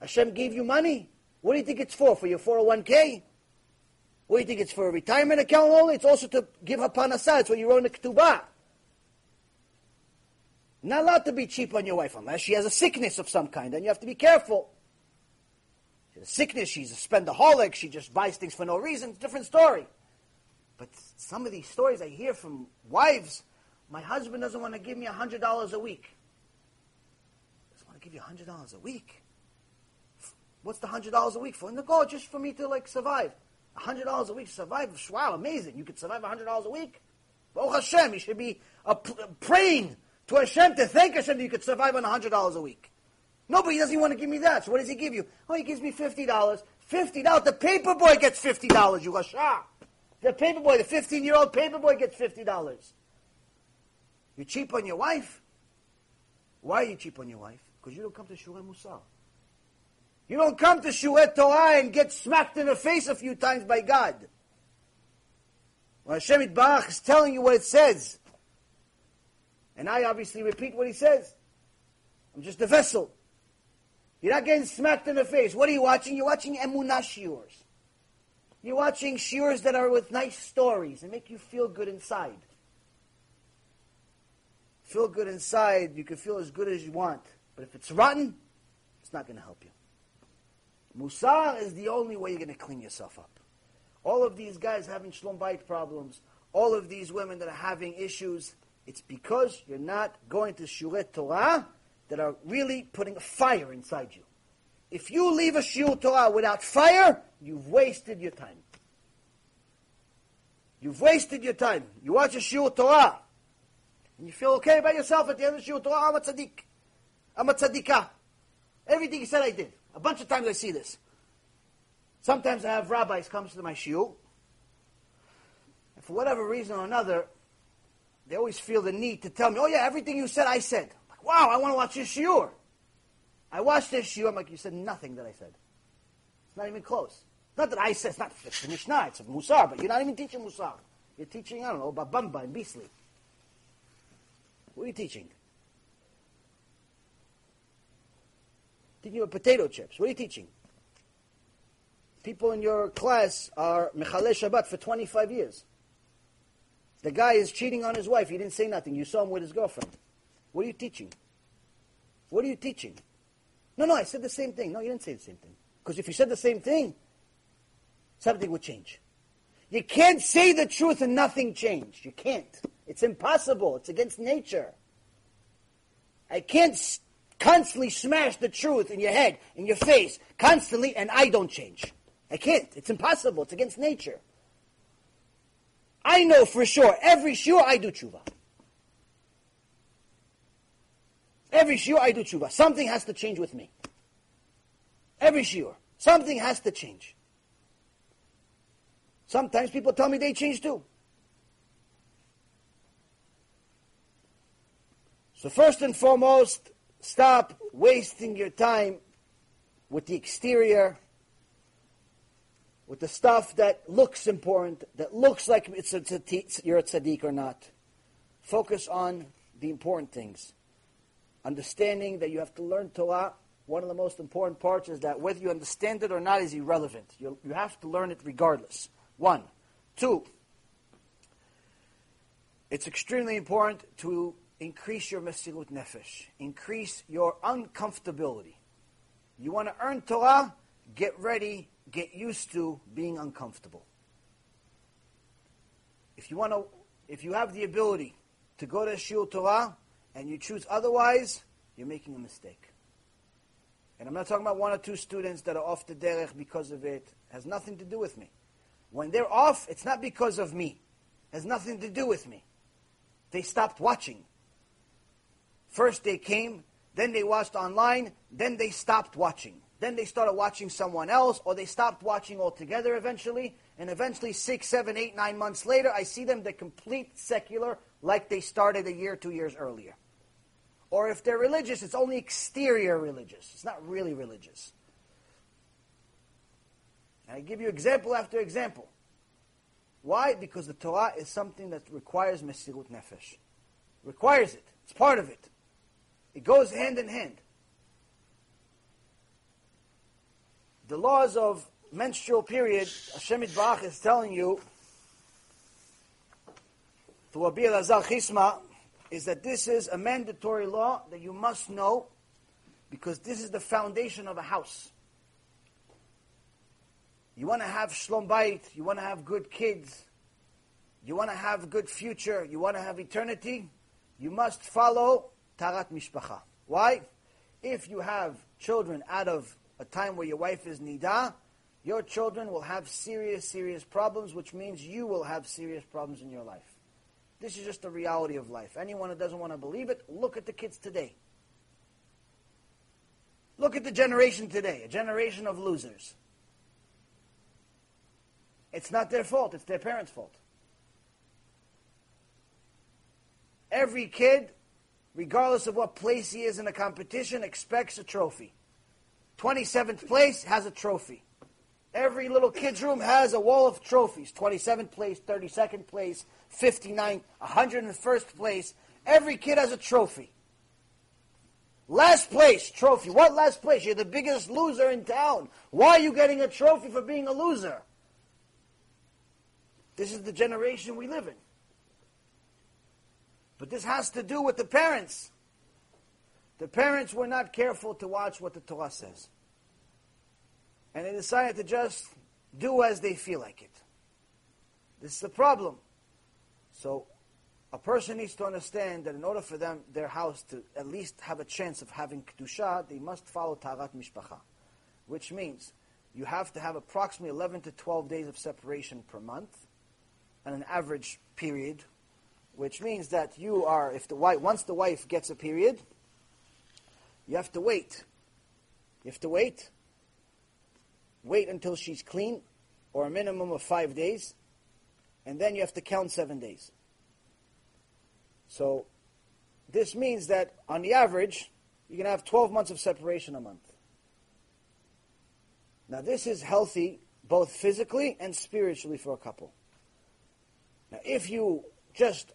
Hashem gave you money. What do you think it's for? For your four oh one k? What do you think it's for? A retirement account only? It's also to give her panasah. It's what you wrote in the ketubah. Not allowed to be cheap on your wife unless she has a sickness of some kind. Then you have to be careful. She has a sickness, she's a spendaholic, she just buys things for no reason. It's a different story. But some of these stories I hear from wives, my husband doesn't want to give me one hundred dollars a week. He doesn't want to give you one hundred dollars a week. What's the one hundred dollars a week for? Nicole, just for me to like survive. one hundred dollars a week to survive? Wow, amazing. You could survive one hundred dollars a week? Baruch Hashem, you should be a p- praying to Hashem, to thank Hashem that you could survive on one hundred dollars a week. No, but he doesn't even want to give me that. So what does he give you? Oh, he gives me fifty dollars. fifty dollars. The paper boy gets fifty dollars. You go, shah. The paper boy, the fifteen-year-old paper boy gets fifty dollars. You're cheap on your wife? Why are you cheap on your wife? Because you don't come to Shurei Musar. You don't come to Shurei Torah and get smacked in the face a few times by God. Well, Hashem Yitbarach is telling you what it says. And I obviously repeat what he says. I'm just a vessel. You're not getting smacked in the face. What are you watching? You're watching emunah shiurs. You're watching shiurs that are with nice stories and make you feel good inside. Feel good inside, you can feel as good as you want. But if it's rotten, it's not going to help you. Musar is the only way you're going to clean yourself up. All of these guys having shlom bayit problems, all of these women that are having issues, it's because you're not going to Shurei Torah that are really putting a fire inside you. If you leave a Shurei Torah without fire, you've wasted your time. You've wasted your time. You watch a Shurei Torah, and you feel okay about yourself at the end of Shurei Torah. I'm a tzaddik. I'm a tzaddikah. Everything he said I did. A bunch of times I see this. Sometimes I have rabbis come to my shiur, and for whatever reason or another, they always feel the need to tell me, oh yeah, everything you said, I said. I'm like, wow, I want to watch your shiur. I watched this shiur. I'm like, you said nothing that I said. It's not even close. Not that I said, it's not it's the Mishnah, it's a Musar, but you're not even teaching Musar. You're teaching, I don't know, Babamba and Beasley. What are you teaching? Teaching about potato chips. What are you teaching? People in your class are Mechaleh Shabbat for twenty-five years. The guy is cheating on his wife. He didn't say nothing. You saw him with his girlfriend. What are you teaching? What are you teaching? No, no, I said the same thing. No, you didn't say the same thing. Because if you said the same thing, something would change. You can't say the truth and nothing changed. You can't. It's impossible. It's against nature. I can't constantly smash the truth in your head, in your face, constantly, and I don't change. I can't. It's impossible. It's against nature. I know for sure, every shiur I do tshuva. Every shiur I do tshuva. Something has to change with me. Every shiur. Something has to change. Sometimes people tell me they change too. So first and foremost, stop wasting your time with the exterior, with the stuff that looks important, that looks like it's a tzaddik, you're a tzaddik or not. Focus on the important things. Understanding that you have to learn Torah, one of the most important parts is that whether you understand it or not is irrelevant. You, you have to learn it regardless. One. Two, it's extremely important to increase your mesilut nefesh. Increase your uncomfortability. You want to earn Torah? Get ready, get used to being uncomfortable. If you want to, if you have the ability to go to Shiur Torah and you choose otherwise, you're making a mistake. And I'm not talking about one or two students that are off the derech because of it. It has nothing to do with me. When they're off, it's not because of me. It has nothing to do with me. They stopped watching. First they came, then they watched online, then they stopped watching. Then they started watching someone else, or they stopped watching altogether eventually, and eventually six, seven, eight, nine months later, I see them, they're complete secular, like they started a year, two years earlier. Or if they're religious, it's only exterior religious. It's not really religious. And I give you example after example. Why? Because the Torah is something that requires mesirut nefesh. Requires it. It's part of it. It goes hand in hand. The laws of menstrual period, Hashem Yitbarach is telling you, through Rabbi Elazar Chisma, is that this is a mandatory law that you must know, because this is the foundation of a house. You want to have shlom bayit, you want to have good kids, you want to have a good future, you want to have eternity, you must follow tarat mishpacha. Why? If you have children out of a time where your wife is nidah, your children will have serious, serious problems, which means you will have serious problems in your life. This is just the reality of life. Anyone who doesn't want to believe it, look at the kids today. Look at the generation today, a generation of losers. It's not their fault. It's their parents' fault. Every kid, regardless of what place he is in a competition, expects a trophy. twenty-seventh place has a trophy. Every little kid's room has a wall of trophies. twenty-seventh place, thirty-second place, fifty-ninth, one hundred first place. Every kid has a trophy. Last place, trophy. What last place? You're the biggest loser in town. Why are you getting a trophy for being a loser? This is the generation we live in. But this has to do with the parents. The parents were not careful to watch what the Torah says. And they decided to just do as they feel like it. This is the problem. So a person needs to understand that in order for them, their house to at least have a chance of having Kedusha, they must follow Tarat Mishpacha. Which means you have to have approximately eleven to twelve days of separation per month and an average period, which means that you are, if the wife, once the wife gets a period, you have to wait. You have to wait. Wait until she's clean, or a minimum of five days, and then you have to count seven days. So this means that on the average, you're going to have twelve months of separation a month. Now this is healthy both physically and spiritually for a couple. Now if you just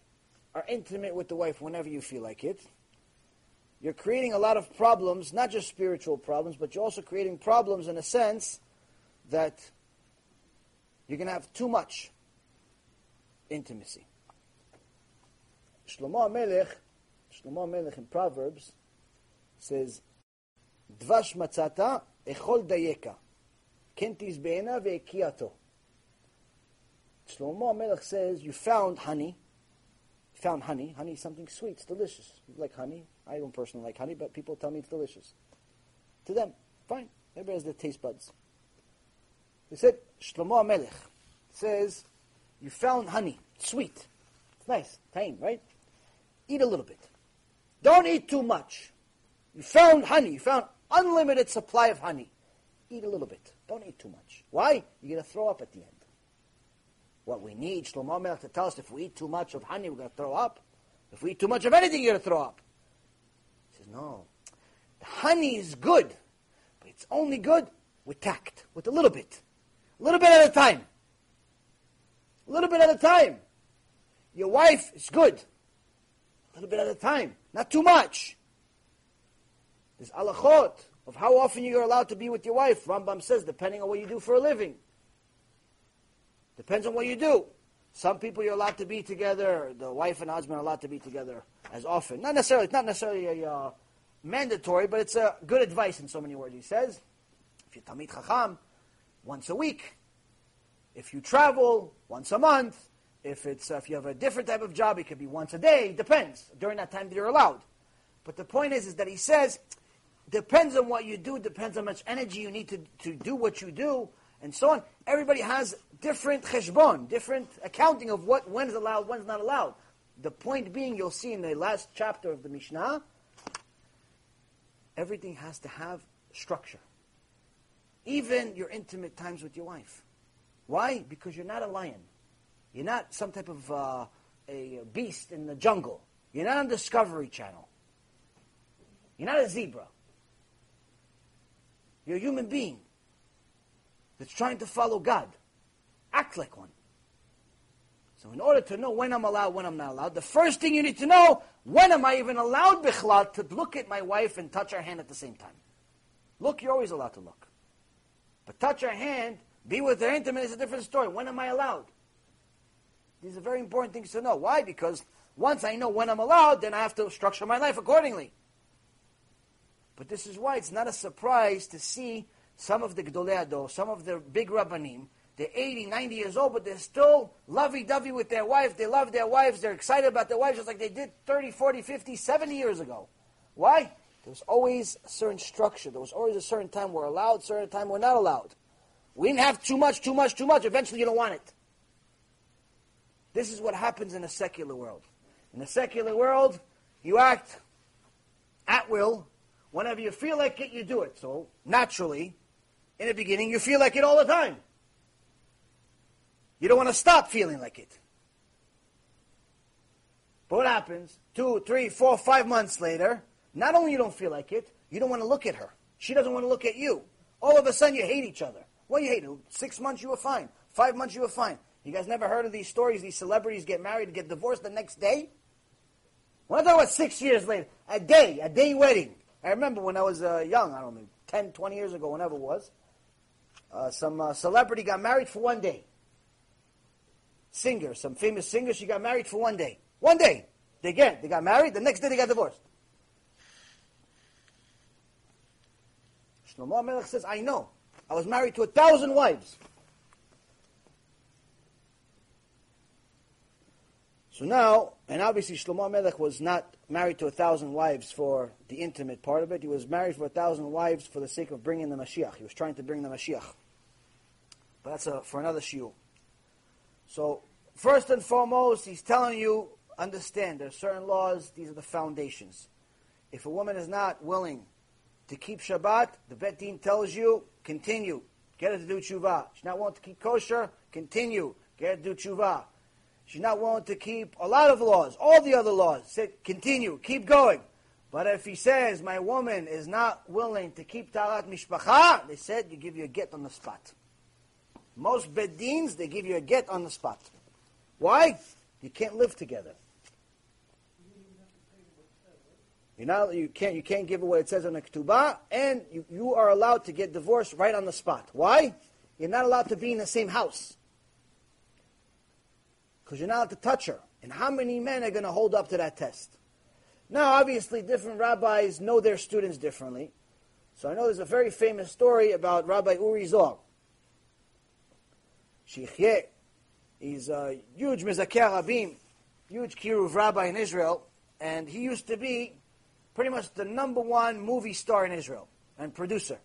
are intimate with the wife whenever you feel like it, you're creating a lot of problems, not just spiritual problems, but you're also creating problems in a sense that you're going to have too much intimacy. Shlomo HaMelech, Shlomo HaMelech in Proverbs says, Dvash matzata echol dayeka. Kentis be'ena ve'kiyato. Shlomo HaMelech says, you found honey. You found honey. Honey is something sweet. It's delicious. You like honey. I don't personally like honey, but people tell me it's delicious. To them, fine. Everybody has their taste buds. They said, Shlomo HaMelech says, you found honey. It's sweet. It's nice. Taim, right? Eat a little bit. Don't eat too much. You found honey. You found unlimited supply of honey. Eat a little bit. Don't eat too much. Why? You're going to throw up at the end. What we need, Shlomo HaMelech to tell us, if we eat too much of honey, we're going to throw up. If we eat too much of anything, you're going to throw up. He says, no. The honey is good, but it's only good with tact, with a little bit. A little bit at a time. A little bit at a time. Your wife is good. A little bit at a time. Not too much. There's halachot of how often you're allowed to be with your wife. Rambam says, depending on what you do for a living. Depends on what you do. Some people you're allowed to be together, the wife and husband are allowed to be together as often. Not necessarily, it's not necessarily a, uh, mandatory, but it's a good advice in so many words. He says, if you're Tamid Chacham, once a week. If you travel, once a month. If it's uh, if you have a different type of job, it could be once a day. It depends. During that time that you're allowed. But the point is, is that he says, depends on what you do, depends on how much energy you need to, to do what you do, and so on. Everybody has different cheshbon, different accounting of what when's allowed, when's not allowed. The point being, you'll see in the last chapter of the Mishnah, everything has to have structure. Even your intimate times with your wife. Why? Because you're not a lion. You're not some type of uh, a beast in the jungle. You're not on Discovery Channel. You're not a zebra. You're a human being that's trying to follow God. Act like one. So in order to know when I'm allowed, when I'm not allowed, the first thing you need to know, when am I even allowed, Bichla, to look at my wife and touch her hand at the same time? Look, you're always allowed to look. But touch her hand, be with her intimate, is a different story. When am I allowed? These are very important things to know. Why? Because once I know when I'm allowed, then I have to structure my life accordingly. But this is why it's not a surprise to see some of the Gdolei Ador, some of the big Rabbanim, they're eighty, ninety years old, but they're still lovey-dovey with their wife. They love their wives. They're excited about their wives just like they did thirty, forty, fifty, seventy years ago. Why? There was always a certain structure. There was always a certain time we're allowed, certain time we're not allowed. We didn't have too much, too much, too much. Eventually you don't want it. This is what happens in a secular world. In a secular world, you act at will. Whenever you feel like it, you do it. So, naturally, in the beginning, you feel like it all the time. You don't want to stop feeling like it. But what happens? Two, three, four, five months later, not only you don't feel like it, you don't want to look at her. She doesn't want to look at you. All of a sudden, you hate each other. Well, you hate it. Six months, you were fine. Five months, you were fine. You guys never heard of these stories? These celebrities get married, get divorced the next day? When I thought about six years later, a day, a day wedding. I remember when I was uh, young, I don't know, ten, twenty years ago, whenever it was, uh, some uh, celebrity got married for one day. Singer, some famous singer, she got married for one day. One day. They get, they got married, the next day they got divorced. Shlomo HaMelech says, I know. I was married to a thousand wives. So now, and obviously Shlomo HaMelech was not married to a thousand wives for the intimate part of it. He was married for a thousand wives for the sake of bringing the Mashiach. He was trying to bring the Mashiach. But that's a, for another shiur. So, first and foremost, he's telling you, understand, there are certain laws, these are the foundations. If a woman is not willing to keep Shabbat, the Bet Din tells you, continue, get her to do tshuva. She's not willing to keep kosher, continue, get her to do tshuva. She's not willing to keep a lot of laws, all the other laws, say, continue, keep going. But if he says, my woman is not willing to keep tarat mishpacha, they said, you give you a get on the spot. Most Bet Dins, they give you a get on the spot. Why? You can't live together. You know, you can't you can't give away it says on the ketubah, and you, you are allowed to get divorced right on the spot. Why? You're not allowed to be in the same house. Because you're not allowed to touch her. And how many men are going to hold up to that test? Now, obviously, different rabbis know their students differently. So I know there's a very famous story about Rabbi Uri Zor. Shechyeh, he's a huge Mezakeh Rabim, huge Kiruv Rabbi in Israel, and he used to be pretty much the number one movie star in Israel and producer.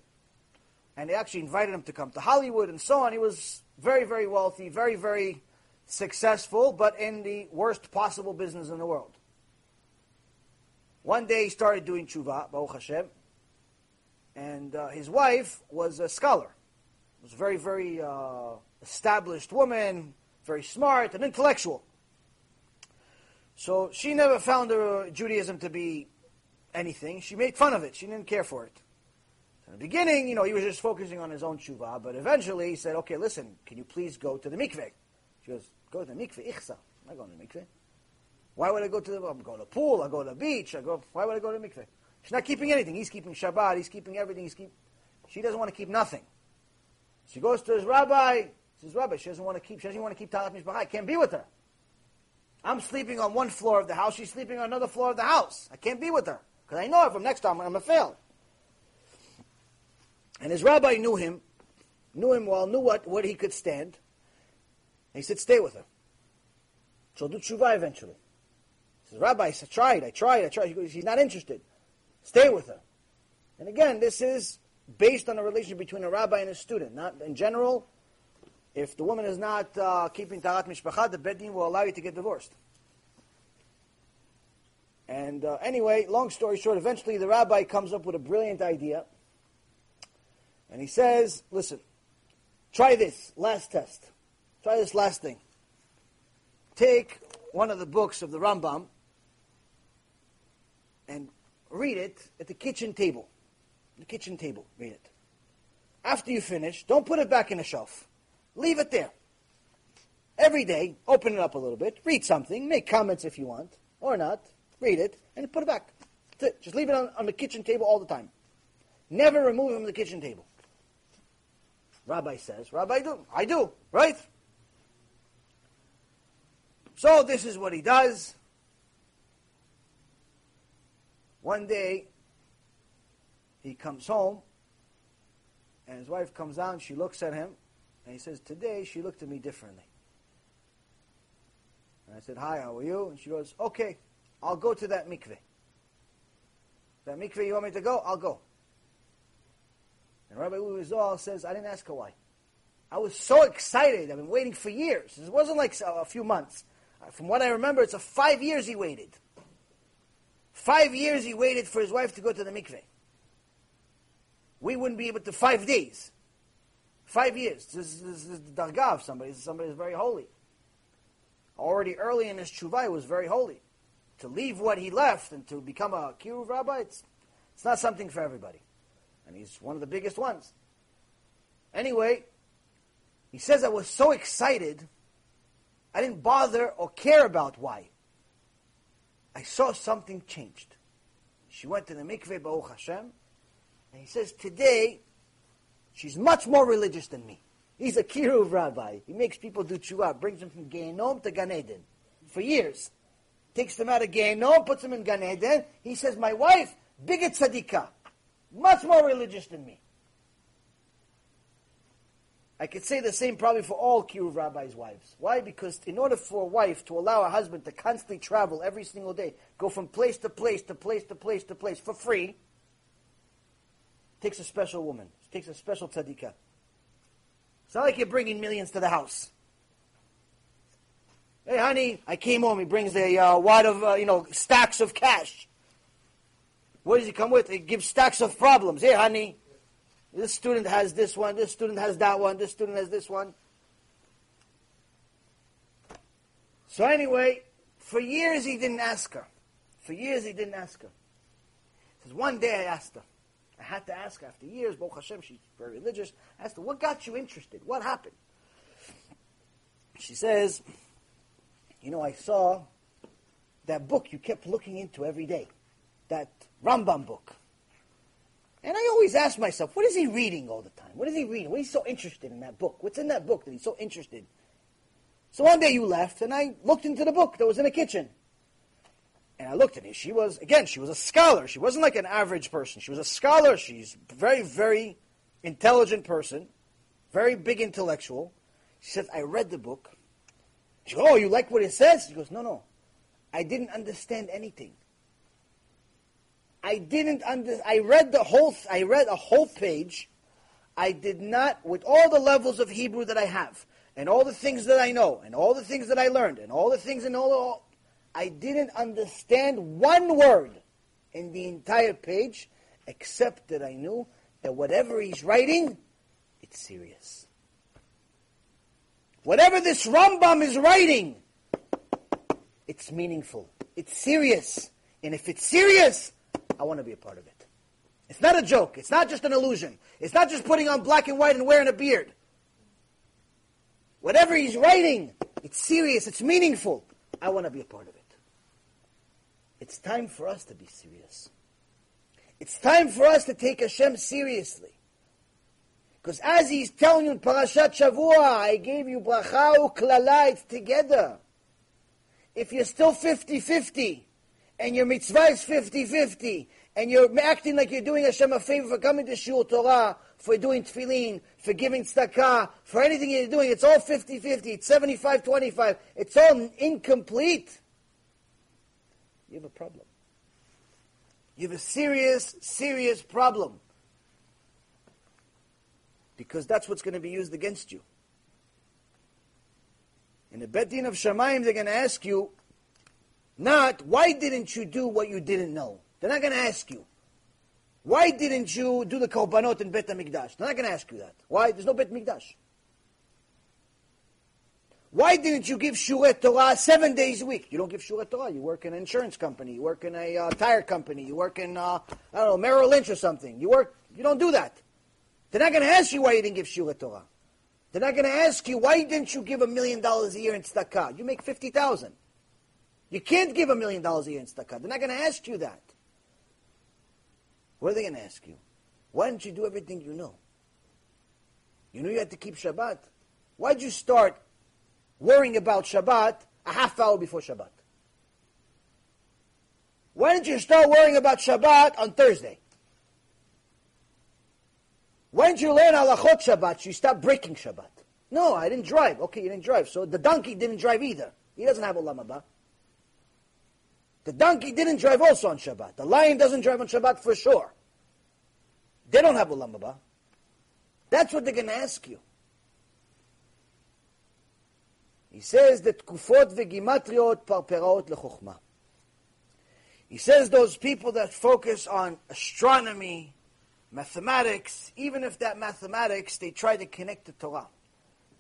And they actually invited him to come to Hollywood and so on. He was very, very wealthy, very, very successful, but in the worst possible business in the world. One day he started doing tshuva, Baruch Hashem, and uh, his wife was a scholar. She was a very, very uh, established woman, very smart and intellectual. So she never found her Judaism to be anything. She made fun of it. She didn't care for it. In the beginning, you know, he was just focusing on his own tshuva, but eventually he said, okay, listen, can you please go to the mikveh? She goes, go to the mikveh, ichsa. I'm not going to the mikveh. Why would I go to the, I'm going to the pool, I go to the beach, I go, why would I go to the mikveh? She's not keeping anything. He's keeping Shabbat, he's keeping everything, he's keep. She doesn't want to keep nothing. She goes to his rabbi, says, rabbi, she doesn't want to keep, she doesn't want to keep Talat Mishpacha, I can't be with her. I'm sleeping on one floor of the house, she's sleeping on another floor of the house. I can't be with her, because I know if I'm next time, I'm going to fail. And his rabbi knew him, knew him well, knew what, what he could stand. And he said, stay with her. She'll do tshuva eventually. He says, Rabbi, I tried, I tried, I tried. She goes, she's not interested. Stay with her. And again, this is based on a relationship between a rabbi and a student. Not in general, if the woman is not uh, keeping Talat Mishpacha, the Beddin will allow you to get divorced. And uh, anyway, long story short, eventually the rabbi comes up with a brilliant idea. And he says, listen, try this last test. Try this last thing. Take one of the books of the Rambam and read it at the kitchen table. The kitchen table, read it. After you finish, don't put it back in the shelf. Leave it there. Every day, open it up a little bit, read something, make comments if you want, or not, read it, and put it back. That's it. Just leave it on, on the kitchen table all the time. Never remove it from the kitchen table. Rabbi says, Rabbi, do. I do, right? So this is what he does. One day, he comes home, and his wife comes down, she looks at him, and he says, today she looked at me differently. And I said, hi, how are you? And she goes, okay, I'll go to that mikveh. That mikveh you want me to go? I'll go. And Rabbi Uri Zohar says, I didn't ask her why. I was so excited. I've been waiting for years. It wasn't like a few months. From what I remember, it's a five years he waited. Five years he waited for his wife to go to the mikveh. We wouldn't be able to five days. Five years. This, this, this is the dargah of somebody. Somebody is very holy. Already early in his tshuva, he was very holy. To leave what he left and to become a kiruv rabbi, it's, it's not something for everybody. And he's one of the biggest ones. Anyway, he says, I was so excited, I didn't bother or care about why. I saw something changed. She went to the mikveh, Baruch Hashem, and he says, today, she's much more religious than me. He's a kiruv rabbi. He makes people do tshuva, brings them from Gehenom to Gan Eden for years. Takes them out of Gehenom, puts them in Gan Eden. He says, my wife, biggest tzadikah. Much more religious than me. I could say the same probably for all Kiruv rabbis' wives. Why? Because in order for a wife to allow a husband to constantly travel every single day, go from place to place to place to place to place for free, it takes a special woman. It takes a special tzadikah. It's not like you're bringing millions to the house. Hey, honey, I came home. He brings a uh, wad of, uh, you know, stacks of cash. What does he come with? He gives stacks of problems. Here, honey, this student has this one, this student has that one, this student has this one. So anyway, for years he didn't ask her. For years he didn't ask her. He says, one day I asked her. I had to ask her after years. Baruch Hashem, she's very religious. I asked her, what got you interested? What happened? She says, you know, I saw that book you kept looking into every day. That Rambam book. And I always ask myself, what is he reading all the time? What is he reading? What is he so interested in that book? What's in that book that he's so interested? So one day you left, and I looked into the book that was in the kitchen. And I looked at it. She was, again, she was a scholar. She wasn't like an average person. She was a scholar. She's a very, very intelligent person. Very big intellectual. She says, I read the book. She goes, oh, you like what it says? He goes, no, no. I didn't understand anything. I didn't under, I read the whole, I read a whole page. I did not, with all the levels of Hebrew that I have, and all the things that I know, and all the things that I learned, and all the things and all, all I didn't understand one word in the entire page, except that I knew that whatever he's writing, it's serious. Whatever this Rambam is writing, it's meaningful. It's serious. And if it's serious, I want to be a part of it. It's not a joke. It's not just an illusion. It's not just putting on black and white and wearing a beard. Whatever he's writing, it's serious. It's meaningful. I want to be a part of it. It's time for us to be serious. It's time for us to take Hashem seriously. Because as he's telling you in Parashat Shavua, I gave you bracha uklala, it's together. If you're still fifty-fifty, and your mitzvah is fifty-fifty, and you're acting like you're doing Hashem a favor for coming to Shiur Torah, for doing tefillin, for giving tzedakah, for anything you're doing, it's all fifty-fifty, it's seventy-five twenty-five, it's all incomplete. You have a problem. You have a serious, serious problem. Because that's what's going to be used against you. In the Bet Din of Shamayim, they're going to ask you, not, why didn't you do what you didn't know? They're not going to ask you. Why didn't you do the korbanot in Bet HaMikdash? They're not going to ask you that. Why? There's no Bet HaMikdash. Why didn't you give Shuret Torah seven days a week? You don't give Shuret Torah. You work in an insurance company. You work in a uh, tire company. You work in, uh, I don't know, Merrill Lynch or something. You work, you don't do that. They're not going to ask you why you didn't give Shuret Torah. They're not going to ask you, why didn't you give a million dollars a year in tzedakah? You make fifty thousand dollars. You can't give a million dollars a year in tzedakah. They're not going to ask you that. What are they going to ask you? Why didn't you do everything you know? You knew you had to keep Shabbat. Why did you start worrying about Shabbat a half hour before Shabbat? Why didn't you start worrying about Shabbat on Thursday? Why didn't you learn halachot Shabbat? You stopped breaking Shabbat. No, I didn't drive. Okay, you didn't drive. So the donkey didn't drive either. He doesn't have Olam Haba. The donkey didn't drive also on Shabbat. The lion doesn't drive on Shabbat for sure. They don't have Olam Haba. That's what they're going to ask you. He says that kufot vegimatriot parperaot lechokhma. He says those people that focus on astronomy, mathematics, even if that mathematics, they try to connect the Torah.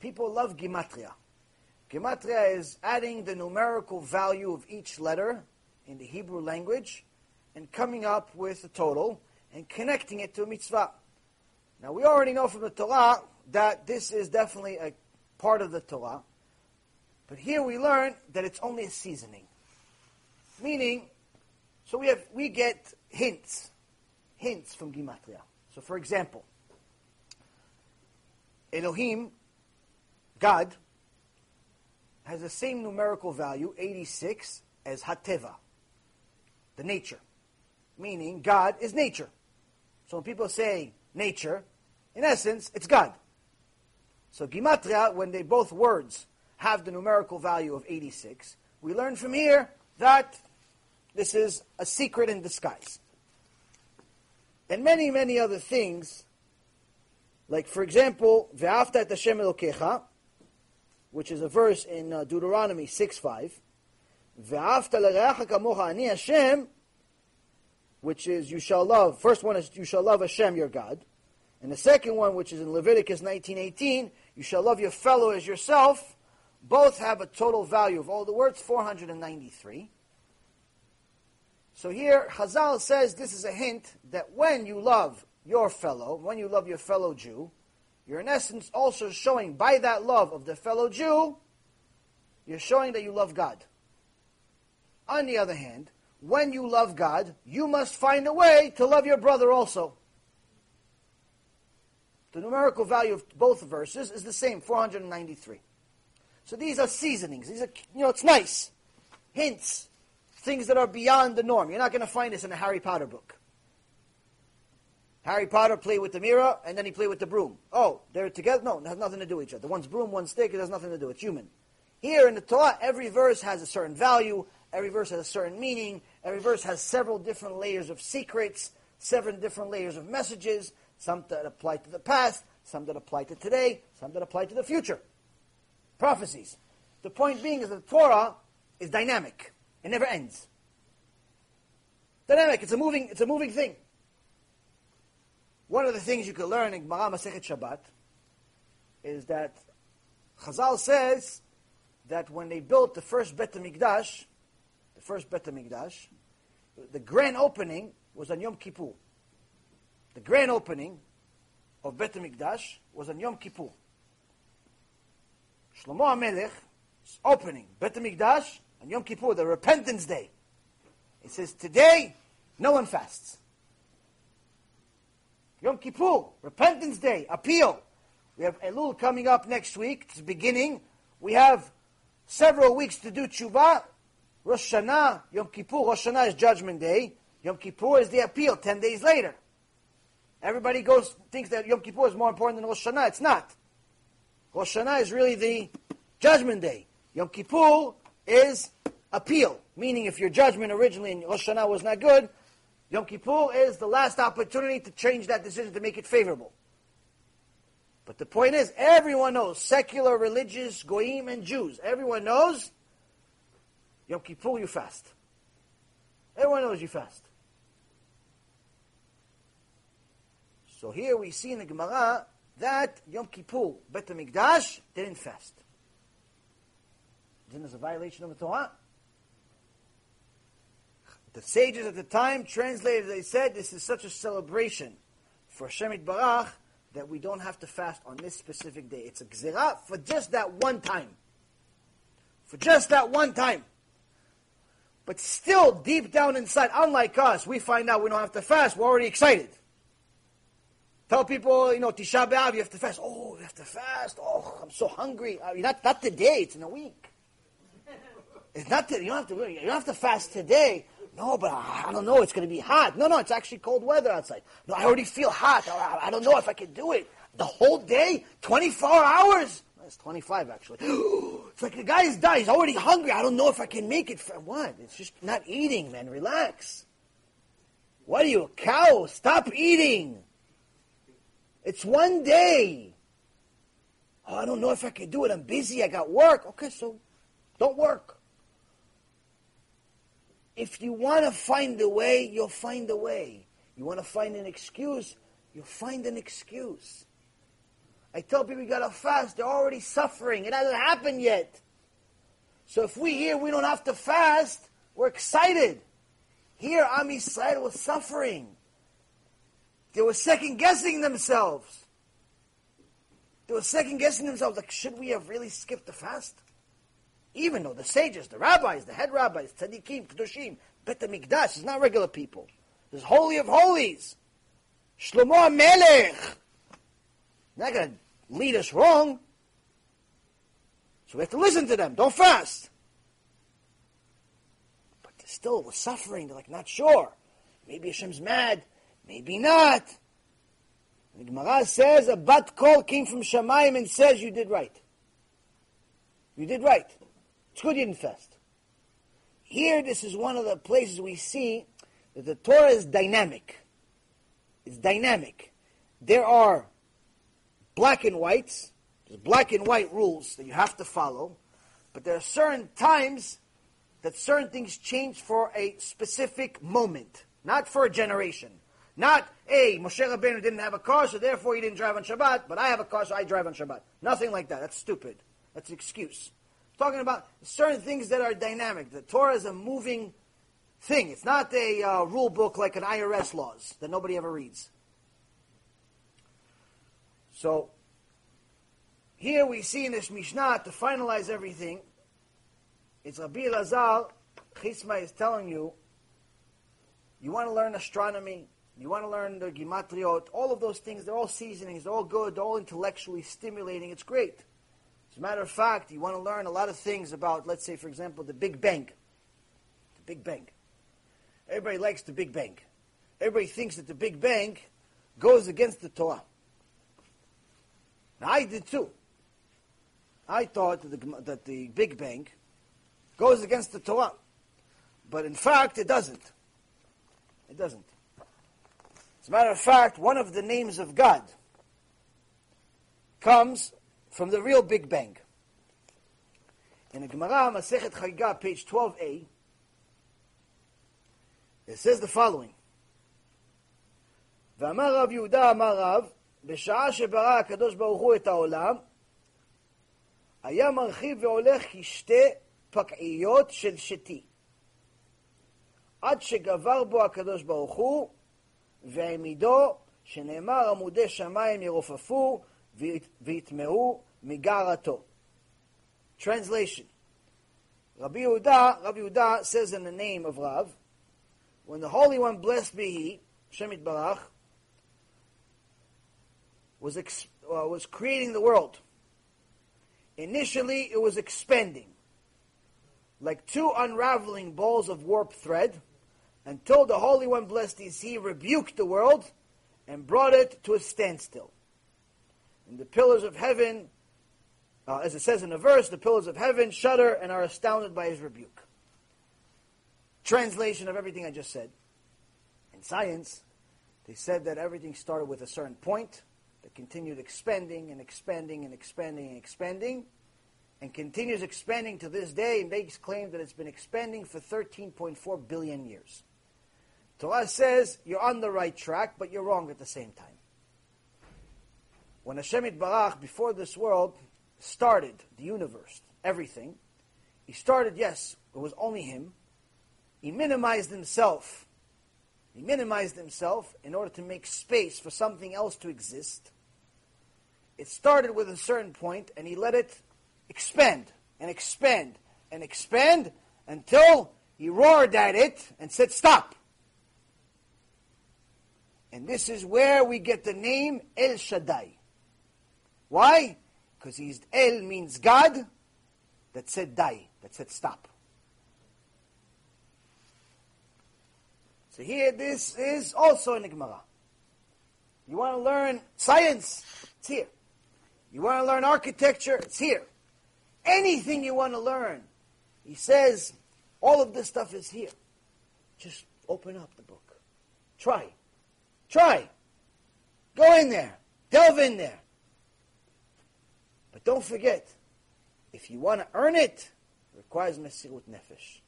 People love Gematria. Gematria is adding the numerical value of each letter in the Hebrew language and coming up with a total and connecting it to a mitzvah. Now we already know from the Torah that this is definitely a part of the Torah. But here we learn that it's only a seasoning. Meaning, so we have we get hints. Hints from Gematria. So for example, Elohim, God, has the same numerical value, eighty-six, as Hateva, the nature. Meaning God is nature. So when people say nature, in essence, it's God. So Gematria, when they both words have the numerical value of eighty-six, we learn from here that this is a secret in disguise. And many, many other things, like for example, Ve'afta et Hashem Elokecha, which is a verse in uh, Deuteronomy six five, Ve'afta l'reacha kamocha ani Hashem, which is you shall love. First one is you shall love Hashem your God, and the second one, which is in Leviticus nineteen eighteen, you shall love your fellow as yourself. Both have a total value of all the words four hundred ninety-three. So here, Chazal says this is a hint that when you love your fellow, when you love your fellow Jew, you're in essence also showing by that love of the fellow Jew, you're showing that you love God. On the other hand, when you love God, you must find a way to love your brother also. The numerical value of both verses is the same, four hundred ninety-three. So these are seasonings. These are, you know, it's nice. Hints. Things that are beyond the norm. You're not going to find this in a Harry Potter book. Harry Potter play with the mirror, and then he play with the broom. Oh, they're together? No, it has nothing to do with each other. One's broom, one's stick, it has nothing to do. It's human. Here in the Torah, every verse has a certain value, every verse has a certain meaning, every verse has several different layers of secrets, seven different layers of messages, some that apply to the past, some that apply to today, some that apply to the future. Prophecies. The point being is that the Torah is dynamic. It never ends. Dynamic. It's a moving, it's a moving thing. One of the things you could learn in Gemara Masechet Shabbat is that Chazal says that when they built the first Beit HaMikdash, the first Beit HaMikdash, the grand opening was on Yom Kippur. The grand opening of Beit HaMikdash was on Yom Kippur. Shlomo HaMelech's opening Beit HaMikdash on Yom Kippur, the Repentance Day. It says, today, no one fasts. Yom Kippur, Repentance Day, appeal. We have Elul coming up next week. It's beginning. We have several weeks to do tshuva. Rosh Hashanah, Yom Kippur. Rosh Hashanah is Judgment Day. Yom Kippur is the appeal, ten days later. Everybody goes thinks that Yom Kippur is more important than Rosh Hashanah. It's not. Rosh Hashanah is really the Judgment Day. Yom Kippur is appeal, meaning if your judgment originally in Rosh Hashanah was not good, Yom Kippur is the last opportunity to change that decision to make it favorable. But the point is, everyone knows, secular, religious, goyim, and Jews, everyone knows, Yom Kippur, you fast. Everyone knows you fast. So here we see in the Gemara that Yom Kippur, Beit HaMikdash, didn't fast. Then there's a violation of the Torah. The sages at the time translated, they said, this is such a celebration for Hashem Yitbarach that we don't have to fast on this specific day. It's a gzerah for just that one time. For just that one time. But still, deep down inside, unlike us, we find out we don't have to fast. We're already excited. Tell people, you know, Tisha B'Av, you have to fast. Oh, you have to fast. Oh, I'm so hungry. I mean, not, not today, it's in a week. It's not today. You don't have to, you don't have to fast today. No, but I don't know. It's going to be hot. No, no, it's actually cold weather outside. No, I already feel hot. I don't know if I can do it. The whole day? twenty-four hours? That's twenty-five, actually. It's like the guy's died. He's already hungry. I don't know if I can make it. What? It's just not eating, man. Relax. What are you, a cow? Stop eating. It's one day. Oh, I don't know if I can do it. I'm busy. I got work. Okay, so don't work. If you want to find a way, you'll find a way. You want to find an excuse, you'll find an excuse. I tell people, you got to fast. They're already suffering. It hasn't happened yet. So if we hear we don't have to fast, we're excited. Here, Am Yisrael was suffering. They were second-guessing themselves. They were second-guessing themselves. Like, should we have really skipped the fast? Even though the sages, the rabbis, the head rabbis, tzaddikim, kedushim, Beit HaMikdash, it's not regular people. It's holy of holies. Shlomo HaMelech. They're not going to lead us wrong. So we have to listen to them. Don't fast. But they're still with suffering. They're like, not sure. Maybe Hashem's mad. Maybe not. And the Gemara says, a bat kol came from Shamayim and says, you did right. You did right. It's good you didn't fast. Here, this is one of the places we see that the Torah is dynamic. It's dynamic. There are black and whites. There's black and white rules that you have to follow. But there are certain times that certain things change for a specific moment. Not for a generation. Not, hey, Moshe Rabbeinu didn't have a car, so therefore he didn't drive on Shabbat, but I have a car, so I drive on Shabbat. Nothing like that. That's stupid. That's an excuse. Talking about certain things that are dynamic. The Torah is a moving thing. It's not a uh, rule book like an I R S laws that nobody ever reads. So, here we see in this Mishnah, to finalize everything, it's Rabbi Elazar Chisma is telling you, you want to learn astronomy, you want to learn the Gematriot, all of those things, they're all seasonings, they're all good, they're all intellectually stimulating, it's great. As a matter of fact, you want to learn a lot of things about, let's say, for example, the Big Bang. The Big Bang. Everybody likes the Big Bang. Everybody thinks that the Big Bang goes against the Torah. Now, I did too. I thought that the, that the Big Bang goes against the Torah. But in fact, it doesn't. It doesn't. As a matter of fact, one of the names of God comes from the real Big Bang. In the Gemara, Masechet Chagiga, page twelve a, it says the following. ואמר רב יהודה אמר רב, בשעה שברא הקדוש ברוך הוא את העולם, היה מרחיב והולך כשתי פקעיות של שתי, עד שגבר בו הקדוש ברוך הוא, והעמידו, שנאמר עמודי שמיים ירופפו, ויתמעו מגערתו. Translation. Rabbi Yehuda, Rabbi Yehuda says in the name of Rav, when the Holy One, blessed be He, Shem Yitbarach, was, ex- uh, was creating the world. Initially, it was expanding, like two unraveling balls of warp thread, until the Holy One, blessed is He, rebuked the world and brought it to a standstill. And the pillars of heaven, uh, as it says in the verse, the pillars of heaven shudder and are astounded by His rebuke. Translation of everything I just said. In science, they said that everything started with a certain point, that continued expanding and expanding and expanding and expanding, and continues expanding to this day, and they claim that it's been expanding for thirteen point four billion years. Torah says, you're on the right track, but you're wrong at the same time. When Hashem Yitbarach, before this world, started the universe, everything, He started, yes, it was only Him. He minimized Himself. He minimized Himself in order to make space for something else to exist. It started with a certain point, and He let it expand, and expand, and expand, until He roared at it and said, stop. And this is where we get the name El Shaddai. Why? Because He's El means God, that said die, that said stop. So here, this is also in the Gemara. You want to learn science? It's here. You want to learn architecture? It's here. Anything you want to learn, He says, all of this stuff is here. Just open up the book. Try. Try. Go in there. Delve in there. But don't forget, if you want to earn it, it requires Mesirut Nefesh.